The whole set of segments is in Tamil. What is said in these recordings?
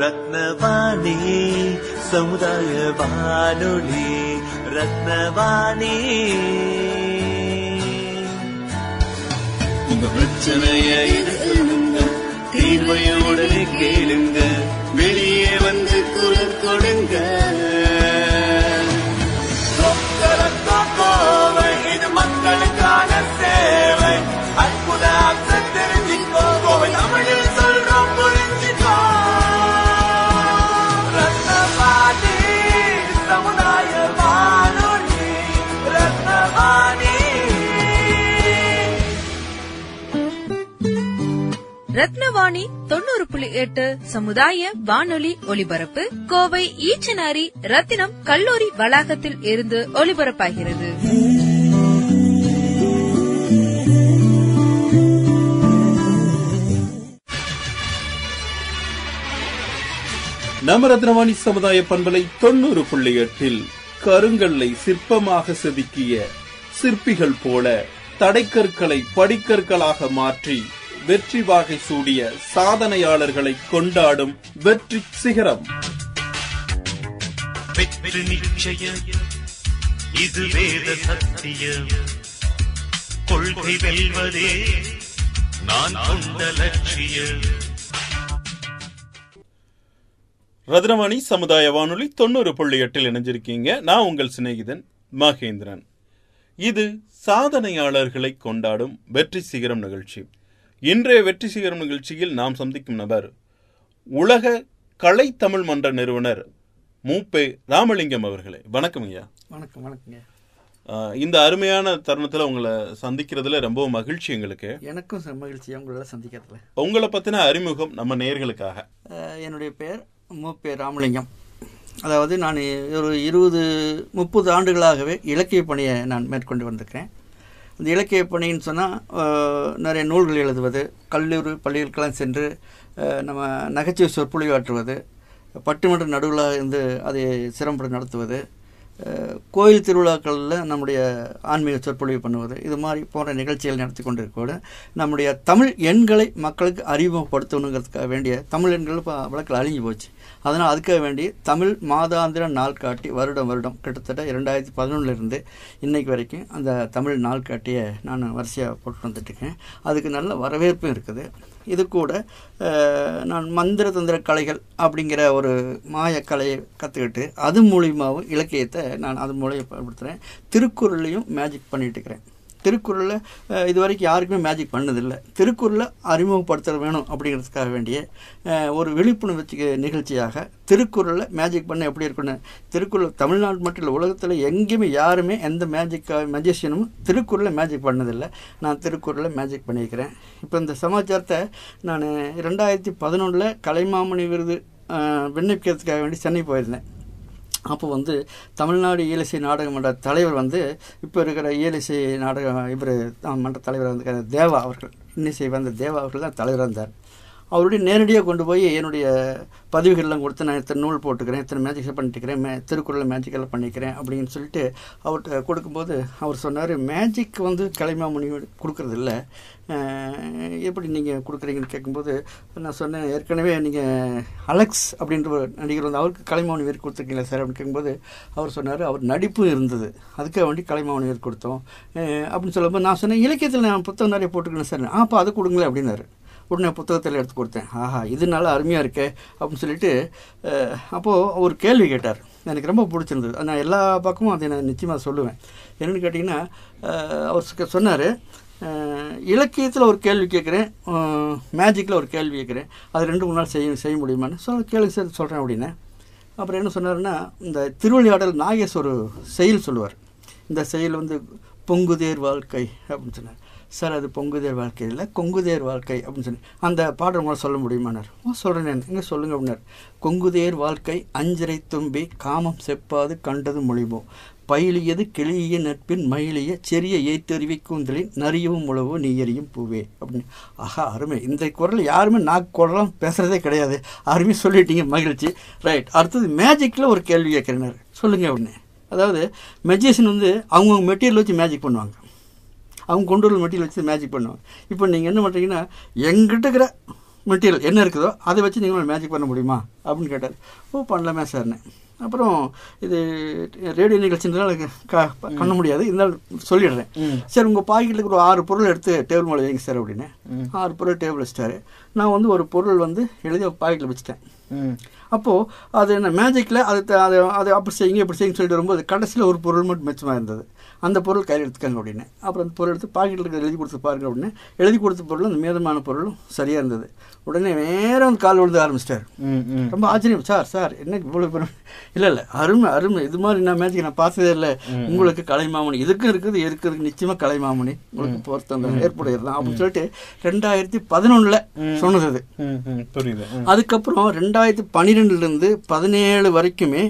ரத்னவாணி சமுதாய வானொலி. ரத்னவாணி உங்க பிரச்சனையை தீர்வையோடு கேளுங்க, வெளியே வந்து குரல் கொடுங்க. இது மக்களுக்கான சேவை. அற்புத அம்சம் தெரிஞ்சுக்கோ, கோவை தமிழில் சொல்றோம், புரிஞ்சுக்கோ. ரத்னவாணி சமுதாய வானொலி. ரத்னவாணி. ரத்னவாணி 90.8 சமுதாய வானொலி ஒலிபரப்பு கோவை ஈச்சனாரி ரத்தினம் கல்லூரி வளாகத்தில் இருந்து ஒலிபரப்பாகிறது. நம்ம ரத்னவாணி சமுதாய பண்பலை 90.8ல் கருங்கல்லை சிற்பமாக செதுக்கிய சிற்பிகள் போல தடைக்கற்களை படிக்கற்களாக மாற்றி வெற்றி வாகை சூடிய சாதனையாளர்களை கொண்டாடும் வெற்றி சிகரம். வெற்றி நிச்சய, இது வேத சத்திய, கொள்கை வெல்வதே நான் கொண்ட லட்சிய. ரத்னவாணி சமுதாய வானொலி 90.8ல் இணைஞ்சிருக்கீங்க. நான் உங்கள் சிநேகிதன் மகேந்திரன். இது சாதனையாளர்களை கொண்டாடும் வெற்றி சிகரம் நிகழ்ச்சி. இன்றைய வெற்றி சிகரம் நிகழ்ச்சியில் நாம் சந்திக்கும் நபர் உலக கலை தமிழ் மன்ற நிறுவனர் மூப்பே ராமலிங்கம் அவர்களே. வணக்கம் ஐயா. வணக்கம். வணக்கங்க. இந்த அருமையான தருணத்தில் உங்களை சந்திக்கிறதுல ரொம்ப மகிழ்ச்சி எங்களுக்கு. எனக்கும் மகிழ்ச்சி உங்களோட சந்திக்கிறதுல. உங்களை பற்றின அறிமுகம் நம்ம நேயர்களுக்காக. என்னுடைய பேர் மூப்பே ராமலிங்கம். அதாவது நான் ஒரு 30 ஆண்டுகளாகவே இலக்கிய பணியை நான் மேற்கொண்டு வந்திருக்கிறேன். அந்த இலக்கிய பணின்னு சொன்னால் நிறைய நூல்கள் எழுதுவது, கல்லூரி பள்ளிகளுக்கெல்லாம் சென்று நம்ம நகைச்சுவை சொற்பொழிவாற்றுவது, பட்டுமன்ற நடுவில் இருந்து அதை சிறம்பட நடத்துவது, கோயில் திருவிழாக்களில் நம்முடைய ஆன்மீக சொற்பொழிவு பண்ணுவது, இது மாதிரி போன்ற நிகழ்ச்சிகள் நடத்தி கொண்டிருக்கோடு நம்முடைய தமிழ் எண்களை மக்களுக்கு அறிமுகப்படுத்தணுங்கிறதுக்காக வேண்டிய தமிழ் எண்கள் இப்போ வழக்கில் அழிஞ்சு போச்சு. அதனால் அதுக்காக வேண்டி தமிழ் மாதாந்திர நாள்காட்டி வருடம் வருடம் கிட்டத்தட்ட 2011லேருந்து இன்றைக்கு வரைக்கும் அந்த தமிழ் நாள்காட்டியை நான் வரிசையாக போட்டு வந்துட்டுருக்கேன். அதுக்கு நல்ல வரவேற்பும் இருக்குது. இது கூட நான் மந்திர தந்திர கலைகள் அப்படிங்கிற ஒரு மாயக்கலையை கற்றுக்கிட்டு அது மூலியமாகவும் இலக்கியத்தை நான் அது மூலியம் பயன்படுத்துகிறேன். திருக்குறளையும் மேஜிக் பண்ணிட்டுருக்கிறேன். திருக்குறளில் இது வரைக்கும் யாருக்குமே மேஜிக் பண்ணதில்லை. திருக்குறளை அறிமுகப்படுத்த வேணும் அப்படிங்கிறதுக்காக வேண்டிய ஒரு விழிப்புணர்வு நிகழ்ச்சியாக திருக்குறளில் மேஜிக் பண்ண எப்படி இருக்குன்னு, திருக்குறள் தமிழ்நாடு மட்டும் இல்லை, உலகத்தில் எங்கேயுமே யாருமே எந்த மேஜிஷியனும் திருக்குறளில் மேஜிக் பண்ணதில்லை. நான் திருக்குறளில் மேஜிக் பண்ணியிருக்கிறேன். இப்போ இந்த சமாச்சாரத்தை நான் 2011 கலைமாமணி விருது விண்ணப்பிக்கிறதுக்காக வேண்டி சென்னை போயிருந்தேன். அப்போ தமிழ்நாடு ஈழசை நாடக மன்ற தலைவர் இப்போ இருக்கிற ஈழசை நாடக இவர் மன்ற தலைவர் தேவா அவர்கள், இன்னிசை தேவா அவர்கள் தான் தலைவராக இருந்தார். அவருடைய நேரடியாக கொண்டு போய் என்னுடைய பதிவுகள்லாம் கொடுத்து நான் இத்தனை நூல் போட்டுக்கிறேன், இத்தனை மேஜிக்ஸை பண்ணிட்டுக்கிறேன், திருக்குறளை மேஜிக்கெல்லாம் பண்ணிக்கிறேன் அப்படின்னு சொல்லிட்டு அவர்கிட்ட கொடுக்கும்போது அவர் சொன்னார், மேஜிக் கலைமாமணி கொடுக்குறதில்ல, எப்படி நீங்கள் கொடுக்குறீங்கன்னு கேட்கும்போது நான் சொன்னேன், ஏற்கனவே நீங்கள் அலெக்ஸ் அப்படின்ற ஒரு நடிகர் அவருக்கு கலைமாமணி விருது கொடுத்துருக்கீங்களா சார் அப்படின்னு கேட்கும்போது அவர் சொன்னார், அவர் நடிப்பும் இருந்தது, அதுக்காக வேண்டி கலைமாமணி விருது கொடுத்தோம் அப்படின்னு சொல்லும்போது நான் சொன்னேன், இலக்கியத்தில் நான் புத்தகம் நிறைய போட்டுக்கிறேன் சார், அப்போ அதை கொடுங்களேன் அப்படின்னாரு. உடனே புத்தகத்தில் எடுத்து கொடுத்தேன். ஆஹா, இது நல்லா அருமையாக இருக்கே அப்படின்னு சொல்லிட்டு அப்போது ஒரு கேள்வி கேட்டார். எனக்கு ரொம்ப பிடிச்சிருந்தது. நான் எல்லா பக்கமும் அதை நான் நிச்சயமாக சொல்லுவேன். என்னென்னு கேட்டிங்கன்னா, அவர் சொன்னார், இலக்கியத்தில் ஒரு கேள்வி கேட்குறேன், மேஜிக்கில் ஒரு கேள்வி கேட்குறேன், அது 2-3 நாள் செய்ய முடியுமான்னு சொல்ல கேள்வி சார் சொல்கிறேன் அப்படின்னேன். அப்புறம் என்ன சொன்னார்னா, இந்த திருவிளையாடல் நாகேஷ் ஒரு செயல் சொல்லுவார், இந்த செயல் பொங்குதேர் வாழ்க்கை அப்படின்னு சொன்னார். சார், அது பொங்குதேர் வாழ்க்கை இல்லை, கொங்குதேர் வாழ்க்கை அப்படின்னு சொன்னேன். அந்த பாடல் உங்களால் சொல்ல முடியுமானார். சொல்கிறேன், எங்கே சொல்லுங்கள் அப்படின்னார். கொங்குதேர் வாழ்க்கை அஞ்சரை தும்பி காமம் செப்பாது கண்டது மொழிவோம், பயிலியது கிளிய நட்பின் மயிலிய செறிய ஏய்த்தெறிவி கூந்தலின் நரியவும் உழவோ நீ எறியும் பூவே அப்படின்னு. ஆஹா, அருமை. இந்த குரல் யாருமே நான் குரலாம் பேசுகிறதே கிடையாது. அருமை சொல்லிட்டீங்க, மகிழ்ச்சி. ரைட், அடுத்தது மேஜிக்கில் ஒரு கேள்வி கேட்குறேனார். சொல்லுங்கள் அப்படின்னு. அதாவது மேஜிஷியன் அவங்கவுங்க மெட்டீரியல் வச்சு மேஜிக் பண்ணுவாங்க, அவங்க கொண்டு வர மெட்டீரியல் வச்சு மேஜிக் பண்ணுவாங்க. இப்போ நீங்கள் என்ன பண்ணுறீங்கன்னா, எங்கிட்ட இருக்கிற மெட்டீரியல் என்ன இருக்குதோ அதை வச்சு நீங்கள் மேஜிக் பண்ண முடியுமா அப்படின்னு கேட்டார். ஓ, பண்ணலாமே சார்னு. அப்புறம் இது ரேடியோ நிகழ்ச்சினால பண்ண முடியாது, இருந்தாலும் சொல்லிடுறேன். சார், உங்கள் பாக்கெட்டுக்கு ஒரு 6 பொருள் எடுத்து டேபிள் மேலே வைங்க சார் அப்படின்னு. 6 பொருள் டேபிள் வச்சிட்டாரு. நான் வந்து ஒரு பொருள் வந்து எழுதி பாக்கெட்டில் வச்சுட்டேன். அப்போது அது என்ன மேஜிக்கில் அது அதை அதை அப்படி செய்யுங்க இப்படி செய்யுங்க சொல்லிட்டு வரும்போது கடைசியில் ஒரு பொருள் மட்டும் மிச்சமாக இருந்தது. அந்த பொருள் கையில் எடுத்துக்காங்க அப்படின்னு. அப்புறம் அந்த பொருள் எடுத்து பாக்கெட்டில் இருக்கிற எழுதி கொடுத்து பாருங்க அப்படின்னு எழுதி கொடுத்த பொருளும் அந்த மீதமான பொருளும் சரியாக இருந்தது. உடனே வேற வந்து கால் விழுந்து ஆரம்பிச்சிட்டார். ரொம்ப ஆச்சரியம். சார் என்ன இவ்வளோ பெரும் இல்லை அருமை இது மாதிரி நான் மேஜிக் நான் பார்த்ததே இல்லை. உங்களுக்கு கலைமாமணி இதுக்கும் இருக்குது நிச்சயமாக கலைமாமணி உங்களுக்கு பொறுத்த ஏற்புடையது தான் அப்படின்னு சொல்லிட்டு 2011 சொன்னது. அதுக்கப்புறம் 2012லேருந்து 2017 வரைக்குமே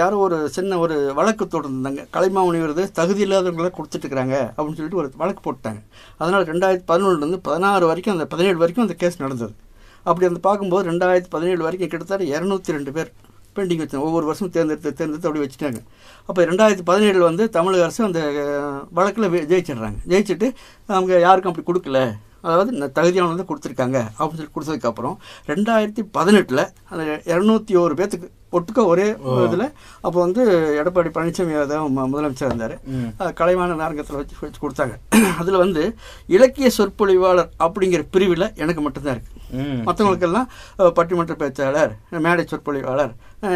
யாரோ ஒரு சின்ன ஒரு வழக்கு தொடர்ந்தாங்க. கலைமாமணி விருது தகுதி இல்லாதவங்களாம் கொடுத்துட்டு இருக்கிறாங்க அப்படின்னு சொல்லிட்டு ஒரு வழக்கு போட்டாங்க. அதனால் 2011லேருந்து 2016 வரைக்கும் அந்த 2017 வரைக்கும் அந்த கேஸ் நடந்தது. அப்படி அந்த பார்க்கும்போது 2017 வரைக்கும் கிட்டத்தட்ட 202 பேர் பெண்டிங் வச்சாங்க. ஒவ்வொரு வருஷமும் தேர்ந்தெடுத்து அப்படி வச்சுட்டாங்க. அப்போ 2017 வந்து தமிழக அரசு அந்த வழக்கில் ஜெயிச்சிட்டு அவங்க யாருக்கும் அப்படி கொடுக்கல, அதாவது இந்த தகுதியான வந்து கொடுத்துருக்காங்க அப்படின்னு சொல்லி கொடுத்ததுக்கப்புறம் 2018 அந்த 201 பேர்த்துக்கு ஒட்டுக்க ஒரே இதில் அப்போ வந்து எடப்பாடி பழனிசாமி முதலமைச்சர் இருந்தார். கலைவாண நாடகத்தில் வச்சு கொடுத்தாங்க. அதில் வந்து இலக்கிய சொற்பொழிவாளர் அப்படிங்கிற பிரிவில் எனக்கு மட்டும்தான் இருக்குது. மற்றவங்களுக்கெல்லாம் பட்டிமன்ற பேச்சாளர், மேடை சொற்பொழிவாளர்,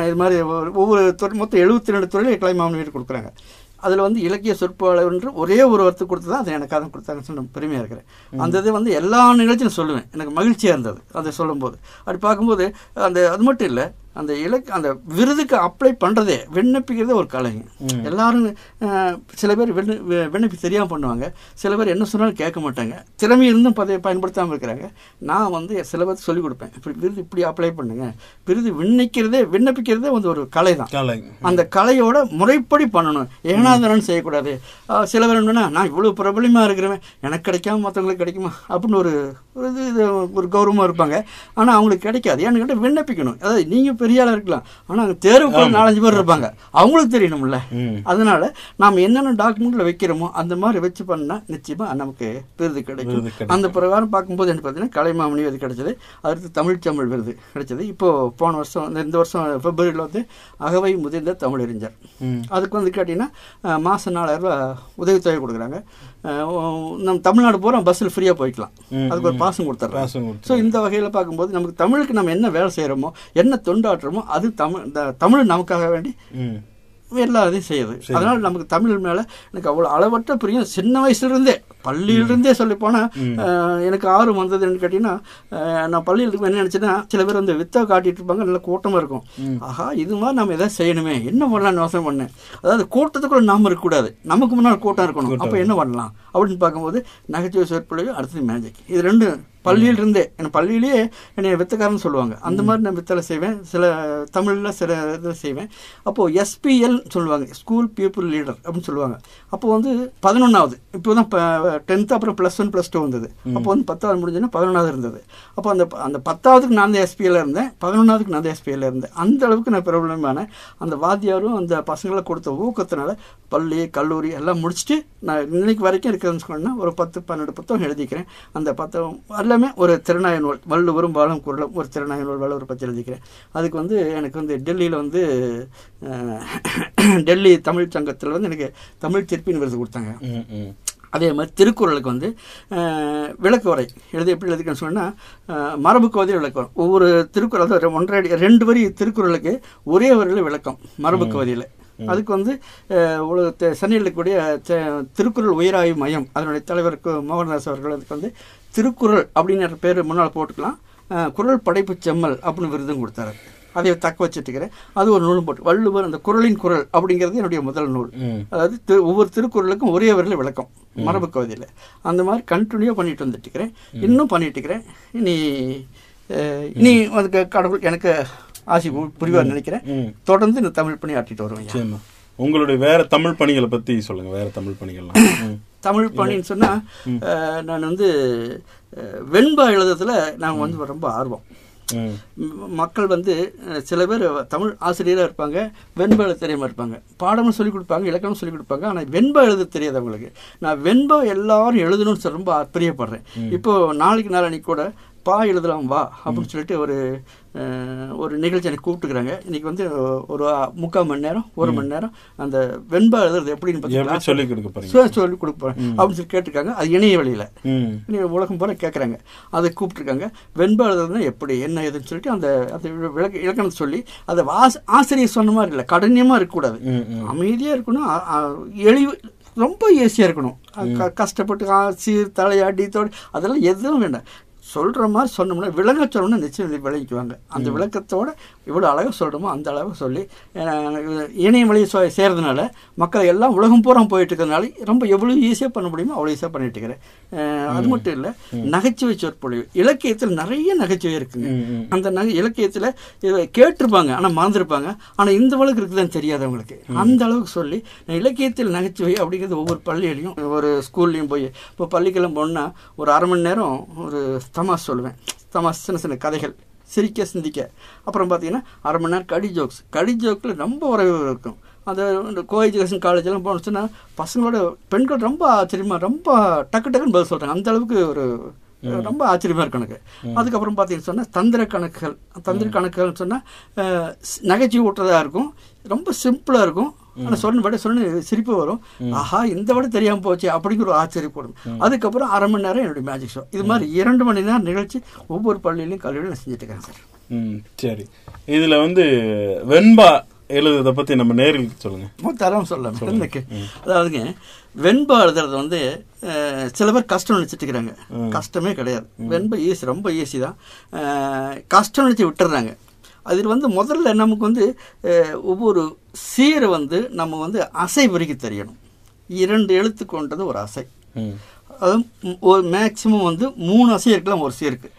இது மாதிரி ஒவ்வொரு துறை மொத்தம் 72 துறையில் கலைமாமணி வீடு கொடுக்குறாங்க. அதில் வந்து இலக்கிய சொற்பொழிவாளர் என்று ஒரே ஒரு வார்த்தை கொடுத்து தான் அதை எனக்கு அதை கொடுத்தாங்கன்னு சொல்லி நான் பெருமையாக இருக்கிறேன். அந்த இது வந்து எல்லா நிகழ்ச்சியும் சொல்லுவேன், எனக்கு மகிழ்ச்சியாக இருந்தது அதை சொல்லும்போது. அப்படி பார்க்கும்போது அது மட்டும் இல்லை, அந்த அந்த விருதுக்கு அப்ளை பண்ணுறதே விண்ணப்பிக்கிறதே ஒரு கலைங்க. எல்லாரும் சில பேர் விண்ணப்பி தெரியாமல் பண்ணுவாங்க, சில பேர் என்ன சொன்னாலும் கேட்க மாட்டாங்க, திறமை இருந்தும் பயன்படுத்தாமல் இருக்கிறாங்க. நான் வந்து சில பேர் சொல்லிக் கொடுப்பேன், இப்படி விருது இப்படி அப்ளை பண்ணுங்க. விருது விண்ணப்பிக்கிறதே வந்து ஒரு கலை தான். அந்த கலையோட முறைப்படி பண்ணணும், ஏனாதாரன்னு செய்யக்கூடாது. சில பேர் என்னன்னா, நான் இவ்வளோ பிரபலமாக இருக்கிறவன் எனக்கு கிடைக்காம மற்றவங்களுக்கு கிடைக்குமா அப்படின்னு ஒரு கௌரவமாக இருப்பாங்க. ஆனால் அவங்களுக்கு கிடைக்காது. ஏன்னு கேட்டால் விண்ணப்பிக்கணும். அதாவது நீங்கள் பெரியாளாக இருக்கலாம், ஆனால் அங்கே தேர்வுக்குள்ள 4-5 பேர் இருப்பாங்க, அவங்களுக்கு தெரியணும்ல. அதனால் நாம் என்னென்ன டாக்குமெண்ட்டில் வைக்கிறோமோ அந்த மாதிரி வச்சு பண்ணால் நிச்சயமாக நமக்கு விருது கிடைக்கும். அந்த பிரகாரம் பார்க்கும்போது எனக்கு பார்த்தீங்கன்னா கலைமாமணி விருது கிடைச்சது. அடுத்து தமிழ் விருது கிடைச்சது. இப்போது போன வருஷம் இந்த வருஷம் பிப்ரவரியில் வந்து அகவை முதிர்ந்த தமிழறிஞர் அதுக்கு வந்து கேட்டிங்கன்னா மாதம் 4000 ரூபா உதவித்தொகை கொடுக்குறாங்க. நம்ம தமிழ்நாடு பூரா பஸ்ஸில் ஃப்ரீயாக போய்க்கலாம், அதுக்கு ஒரு பாசம் கொடுத்துட்றோம். ஸோ இந்த வகையில் பார்க்கும்போது நமக்கு தமிழுக்கு நம்ம என்ன வேலை செய்கிறோமோ என்ன தொண்டாற்றுறோமோ அது தமிழ் நமக்காக வேண்டி எல்லா இதையும் செய்யுது. அதனால் நமக்கு தமிழ் மேலே எனக்கு அவ்வளோ அளவற்ற பிரியம். சின்ன வயசுலேருந்தே பள்ளியிலிருந்தே சொல்லிப்போனால் எனக்கு ஆர்வம் வந்ததுன்னு கேட்டிங்கன்னா, நான் பள்ளியில் என்ன நினச்சேன்னா, சில பேர் வந்து வித்தை காட்டிகிட்டு இருப்பாங்க, நல்ல கூட்டமாக இருக்கும். ஆஹா, இது மாதிரி நம்ம எதாவது செய்யணுமே, என்ன பண்ணலான்னு யோசனை பண்ணேன். அதாவது கூட்டத்துக்குள்ள நாம் இருக்கக்கூடாது, நமக்கு முன்னால் கூட்டம் இருக்கணும், அப்போ என்ன பண்ணலாம் அப்படின்னு பார்க்கும்போது நகைச்சுவை சொற்பொழிவு, அடுத்தது மேஜிக், இது ரெண்டும் பள்ளியிலிருந்தே. என்னை பள்ளியிலேயே என்னை வித்தக்காரன்னு சொல்லுவாங்க. அந்த மாதிரி நான் வித்தலை செய்வேன், சில தமிழில் சில இதில் செய்வேன். அப்போது SPL சொல்லுவாங்க, ஸ்கூல் பீப்புள் லீடர் அப்படின்னு சொல்லுவாங்க. அப்போது வந்து 11வது, இப்போ தான் 10th, அப்புறம் +1 +2 வந்தது. அப்போ வந்து 10வது முடிஞ்சோன்னா 11வது இருந்தது. அப்போ அந்த 10வதுக்கு நான் தான் SPL இருந்தேன், 11வதுக்கு நான் தான் SPL இருந்தேன். அந்த அளவுக்கு நான் பிரபலமான அந்த வாத்தியாரும் அந்த பசங்களை கொடுத்த ஊக்கத்தினால பள்ளி கல்லூரி எல்லாம் முடிச்சுட்டு நான் இன்னைக்கு வரைக்கும் இருக்கிறதுன்னு சொன்னேன்னா ஒரு 10-12 புத்தகம் எழுதிக்கிறேன். அந்த 10 எல்லாமே ஒரு திறனாய நூல், வள்ளுவரும் வாழும் குரலும் ஒரு திறனாய நூல் வள்ளுவர் பற்றி எழுதிக்கிறேன். அதுக்கு வந்து எனக்கு வந்து டெல்லியில் வந்து டெல்லி தமிழ் சங்கத்தில் வந்து எனக்கு தமிழ் சிற்பின்னு விருது கொடுத்தாங்க. அதே மாதிரி திருக்குறளுக்கு வந்து விளக்கு உரை எப்படி எழுதிக்கணும்னு சொன்னால் மரபு கவிதை விளக்கம். ஒவ்வொரு திருக்குறள் அதாவது 1.5-2 வரி திருக்குறளுக்கு ஒரே வரையில் விளக்கம் மரபு கவிதையில். அதுக்கு வந்து சென்னையில் இருக்கக்கூடிய திருக்குறள் உயராய்வு மையம் அதனுடைய தலைவர் மோகன்தாஸ் அவர்கள் அதுக்கு வந்து திருக்குறள் அப்படிங்கிற பேர் முன்னால் போட்டுக்கலாம், குறள் படைப்பு செம்மல் அப்படின்னு விருதும் கொடுத்தாரு. அதை தக்க வச்சுட்டுக்கிறேன். அது ஒரு நூலும் போட்டு வள்ளுவர் அந்த குறளின் குறள் அப்படிங்கிறது என்னுடைய முதல் நூல். அதாவது ஒவ்வொரு திருக்குறளுக்கும் ஒரே வரையில் விளக்கம் மரபு கவிதையில். அந்த மாதிரி கண்டினியூவாக பண்ணிட்டு வந்துட்டுக்கிறேன், இன்னும் பண்ணிட்டுக்கிறேன். இனி அதுக்கு கடவுள் எனக்கு ஆசி புரிவார் நினைக்கிறேன். தொடர்ந்து இந்த தமிழ் பணி ஆட்டிட்டு வருவேன். உங்களுடைய வேற தமிழ் பணிகளை பற்றி சொல்லுங்கள். வேற தமிழ் பணிகள்லாம் தமிழ் பணின்னு சொன்னால் நான் வந்து வெண்பா எழுதுறதுல நான் வந்து ரொம்ப ஆர்வம். மக்கள் வந்து சில பேர் தமிழ் ஆசிரியராக இருப்பாங்க, வெண்பா எழுத தெரியாமல் இருப்பாங்க, பாடம்னு சொல்லிக் கொடுப்பாங்க, இலக்கணம் சொல்லிக் கொடுப்பாங்க, ஆனால் வெண்பா எழுத தெரியாது அவங்களுக்கு. நான் வெண்பா எல்லாரும் எழுதணும்னு ரொம்ப பிரியப்படுறேன். இப்போது நாளைக்கு நாளன்னைக்கு கூட பா எழுதலாம் வா அப்படின்னு சொல்லிட்டு ஒரு நிகழ்ச்சி எனக்கு கூப்பிட்டுக்கிறாங்க. இன்றைக்கி வந்து ஒரு 3/4 மணி நேரம் 1 மணி நேரம் அந்த வெண்பா எழுதுறது எப்படின்னு பார்த்தீங்கன்னா சொல்லிக் கொடுப்பேன் அப்படின்னு சொல்லி கேட்டிருக்காங்க. அது இணைய வழியில் உலகம் போல கேட்குறாங்க, அதை கூப்பிட்டுருக்காங்க. வெண்பா எழுதுறதுனா எப்படி என்ன எதுன்னு சொல்லிட்டு அந்த அந்த இலக்கணத்தை சொல்லி அதை ஆசிரியர் சொன்ன மாதிரி இல்லை, கடினமாக இருக்கக்கூடாது, அமைதியாக இருக்கணும், எளிவு ரொம்ப ஈஸியாக இருக்கணும், கஷ்டப்பட்டு சீர் தலையாடி தோடி அதெல்லாம் எதுவும் வேண்டாம். சொல்கிற மாதிரி சொன்னோம்னா விளக்க சொன்னோம்னா நிச்சயம் விளக்கிக்குவாங்க. அந்த விளக்கத்தோட எவ்வளோ அழகாக சொல்கிறோமோ அந்த அளவாக சொல்லி இணைய வழியை சேர்றதுனால மக்கள் எல்லாம் உலகம் பூரா போயிட்டு இருக்கிறதுனால ரொம்ப எவ்வளோ ஈஸியாக பண்ண முடியுமோ அவ்வளோ ஈஸியாக பண்ணிட்டு இருக்கிறேன். அது மட்டும் இல்லை, நகைச்சுவை சொற்பொழிவு இலக்கியத்தில் நிறைய நகைச்சுவை இருக்குங்க. அந்த இலக்கியத்தில் இதை கேட்டிருப்பாங்க ஆனால் மறந்துருப்பாங்க, ஆனால் இந்த அளவுக்கு இருக்குதுன்னு தெரியாது அவங்களுக்கு. அந்த அளவுக்கு சொல்லி இலக்கியத்தில் நகைச்சுவை அப்படிங்கிறது ஒவ்வொரு பள்ளியிலையும் ஒரு ஸ்கூல்லையும் போய் இப்போ பள்ளிக்கெல்லாம் போனால் ஒரு 1/2 மணி நேரம் ஒரு தமாஸ் சொல்லுவேன். தமாஸ் சின்ன சின்ன கதைகள் சிரிக்க சிந்திக்க. அப்புறம் பார்த்தீங்கன்னா 1/2 மணி நேரம் கடி ஜோக்ஸ். கடி ஜோக்கில் ரொம்ப உறவு இருக்கும். அந்த கோ எஜுகேஷன் காலேஜெல்லாம் போனச்சுன்னா பசங்களோட பெண்கள் ரொம்ப ஆச்சரியமாக ரொம்ப டக்கு டக்குன்னு பதில் சொல்கிறாங்க. அந்த அளவுக்கு ஒரு ரொம்ப ஆச்சரியமாக இருக்கு எனக்கு. அதுக்கப்புறம் பார்த்தீங்கன்னு சொன்னால் தந்திர கணக்குகள்னு சொன்னால் நகைச்சுவை ஊட்டுறதாக இருக்கும், ரொம்ப சிம்பிளாக இருக்கும். ஆனால் சொன்ன சிரிப்பு வரும். ஆஹா, இந்த விட தெரியாமல் போச்சு அப்படிங்கிற ஒரு ஆச்சரியப்படும். அதுக்கப்புறம் 1/2 மணி நேரம் என்னுடைய மேஜிக் ஷோ. இது மாதிரி 2 மணி நேரம் நிகழ்ச்சி ஒவ்வொரு பள்ளியிலையும் கல்வியிலும் நான் செஞ்சுட்டு இருக்கேன் சார். சரி, இதில் வந்து வெண்பா எழுதுறதை பற்றி நம்ம நேரில் சொல்லுங்கள். தரம் சொல்லலாம். அதாவதுங்க வெண்பா எழுதுறது வந்து சில பேர் கஷ்டம் நினச்சிட்டு இருக்கிறாங்க. கஷ்டமே கிடையாது. வெண்பா ஈஸி, ரொம்ப ஈஸி தான். கஷ்டம் நினச்சி விட்டுறாங்க. அதில் வந்து முதல்ல நமக்கு வந்து ஒவ்வொரு சீரை வந்து நம்ம வந்து அசை பிரிக்க தெரியணும். 2 எழுத்து கொண்டது ஒரு அசை. அதுவும் ஒரு மேக்சிமம் வந்து 3 அசை இருக்கலாம் ஒரு சீருக்கு.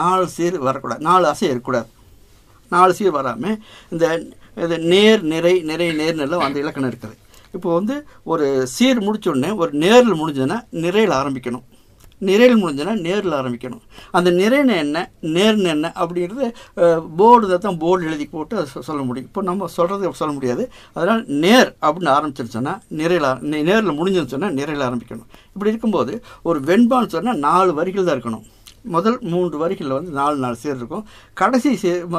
4 சீர் வரக்கூடாது, 4 அசை இருக்கக்கூடாது. 4 சீர் வராமல் இந்த இது நேர் நிறை நிறை நேர்னெல்லாம் அந்த இலக்கணம் இருக்குது. இப்போ வந்து ஒரு சீர் முடிச்சோடனே ஒரு நேரில் முடிஞ்சதுன்னா நிறையில் ஆரம்பிக்கணும், நிறையில் முடிஞ்சதுன்னா நேரில் ஆரம்பிக்கணும். அந்த நிறைன்னு என்ன நேர்னு என்ன அப்படிங்கிறது போர்டு தான் போர்டு எழுதி போட்டு அதை சொல்ல முடியும். இப்போ நம்ம சொல்கிறது சொல்ல முடியாது. அதனால் நேர் அப்படின்னு ஆரம்பிச்சிருச்சோன்னா நிறையில் நேரில் முடிஞ்சுன்னு சொன்னால் நிறையில் ஆரம்பிக்கணும். இப்படி இருக்கும்போது ஒரு வெண்பான்னு சொன்னால் 4 வரிகள் தான் இருக்கணும். முதல் 3 வரிகளில் வந்து 4 சீர் இருக்கும். கடைசி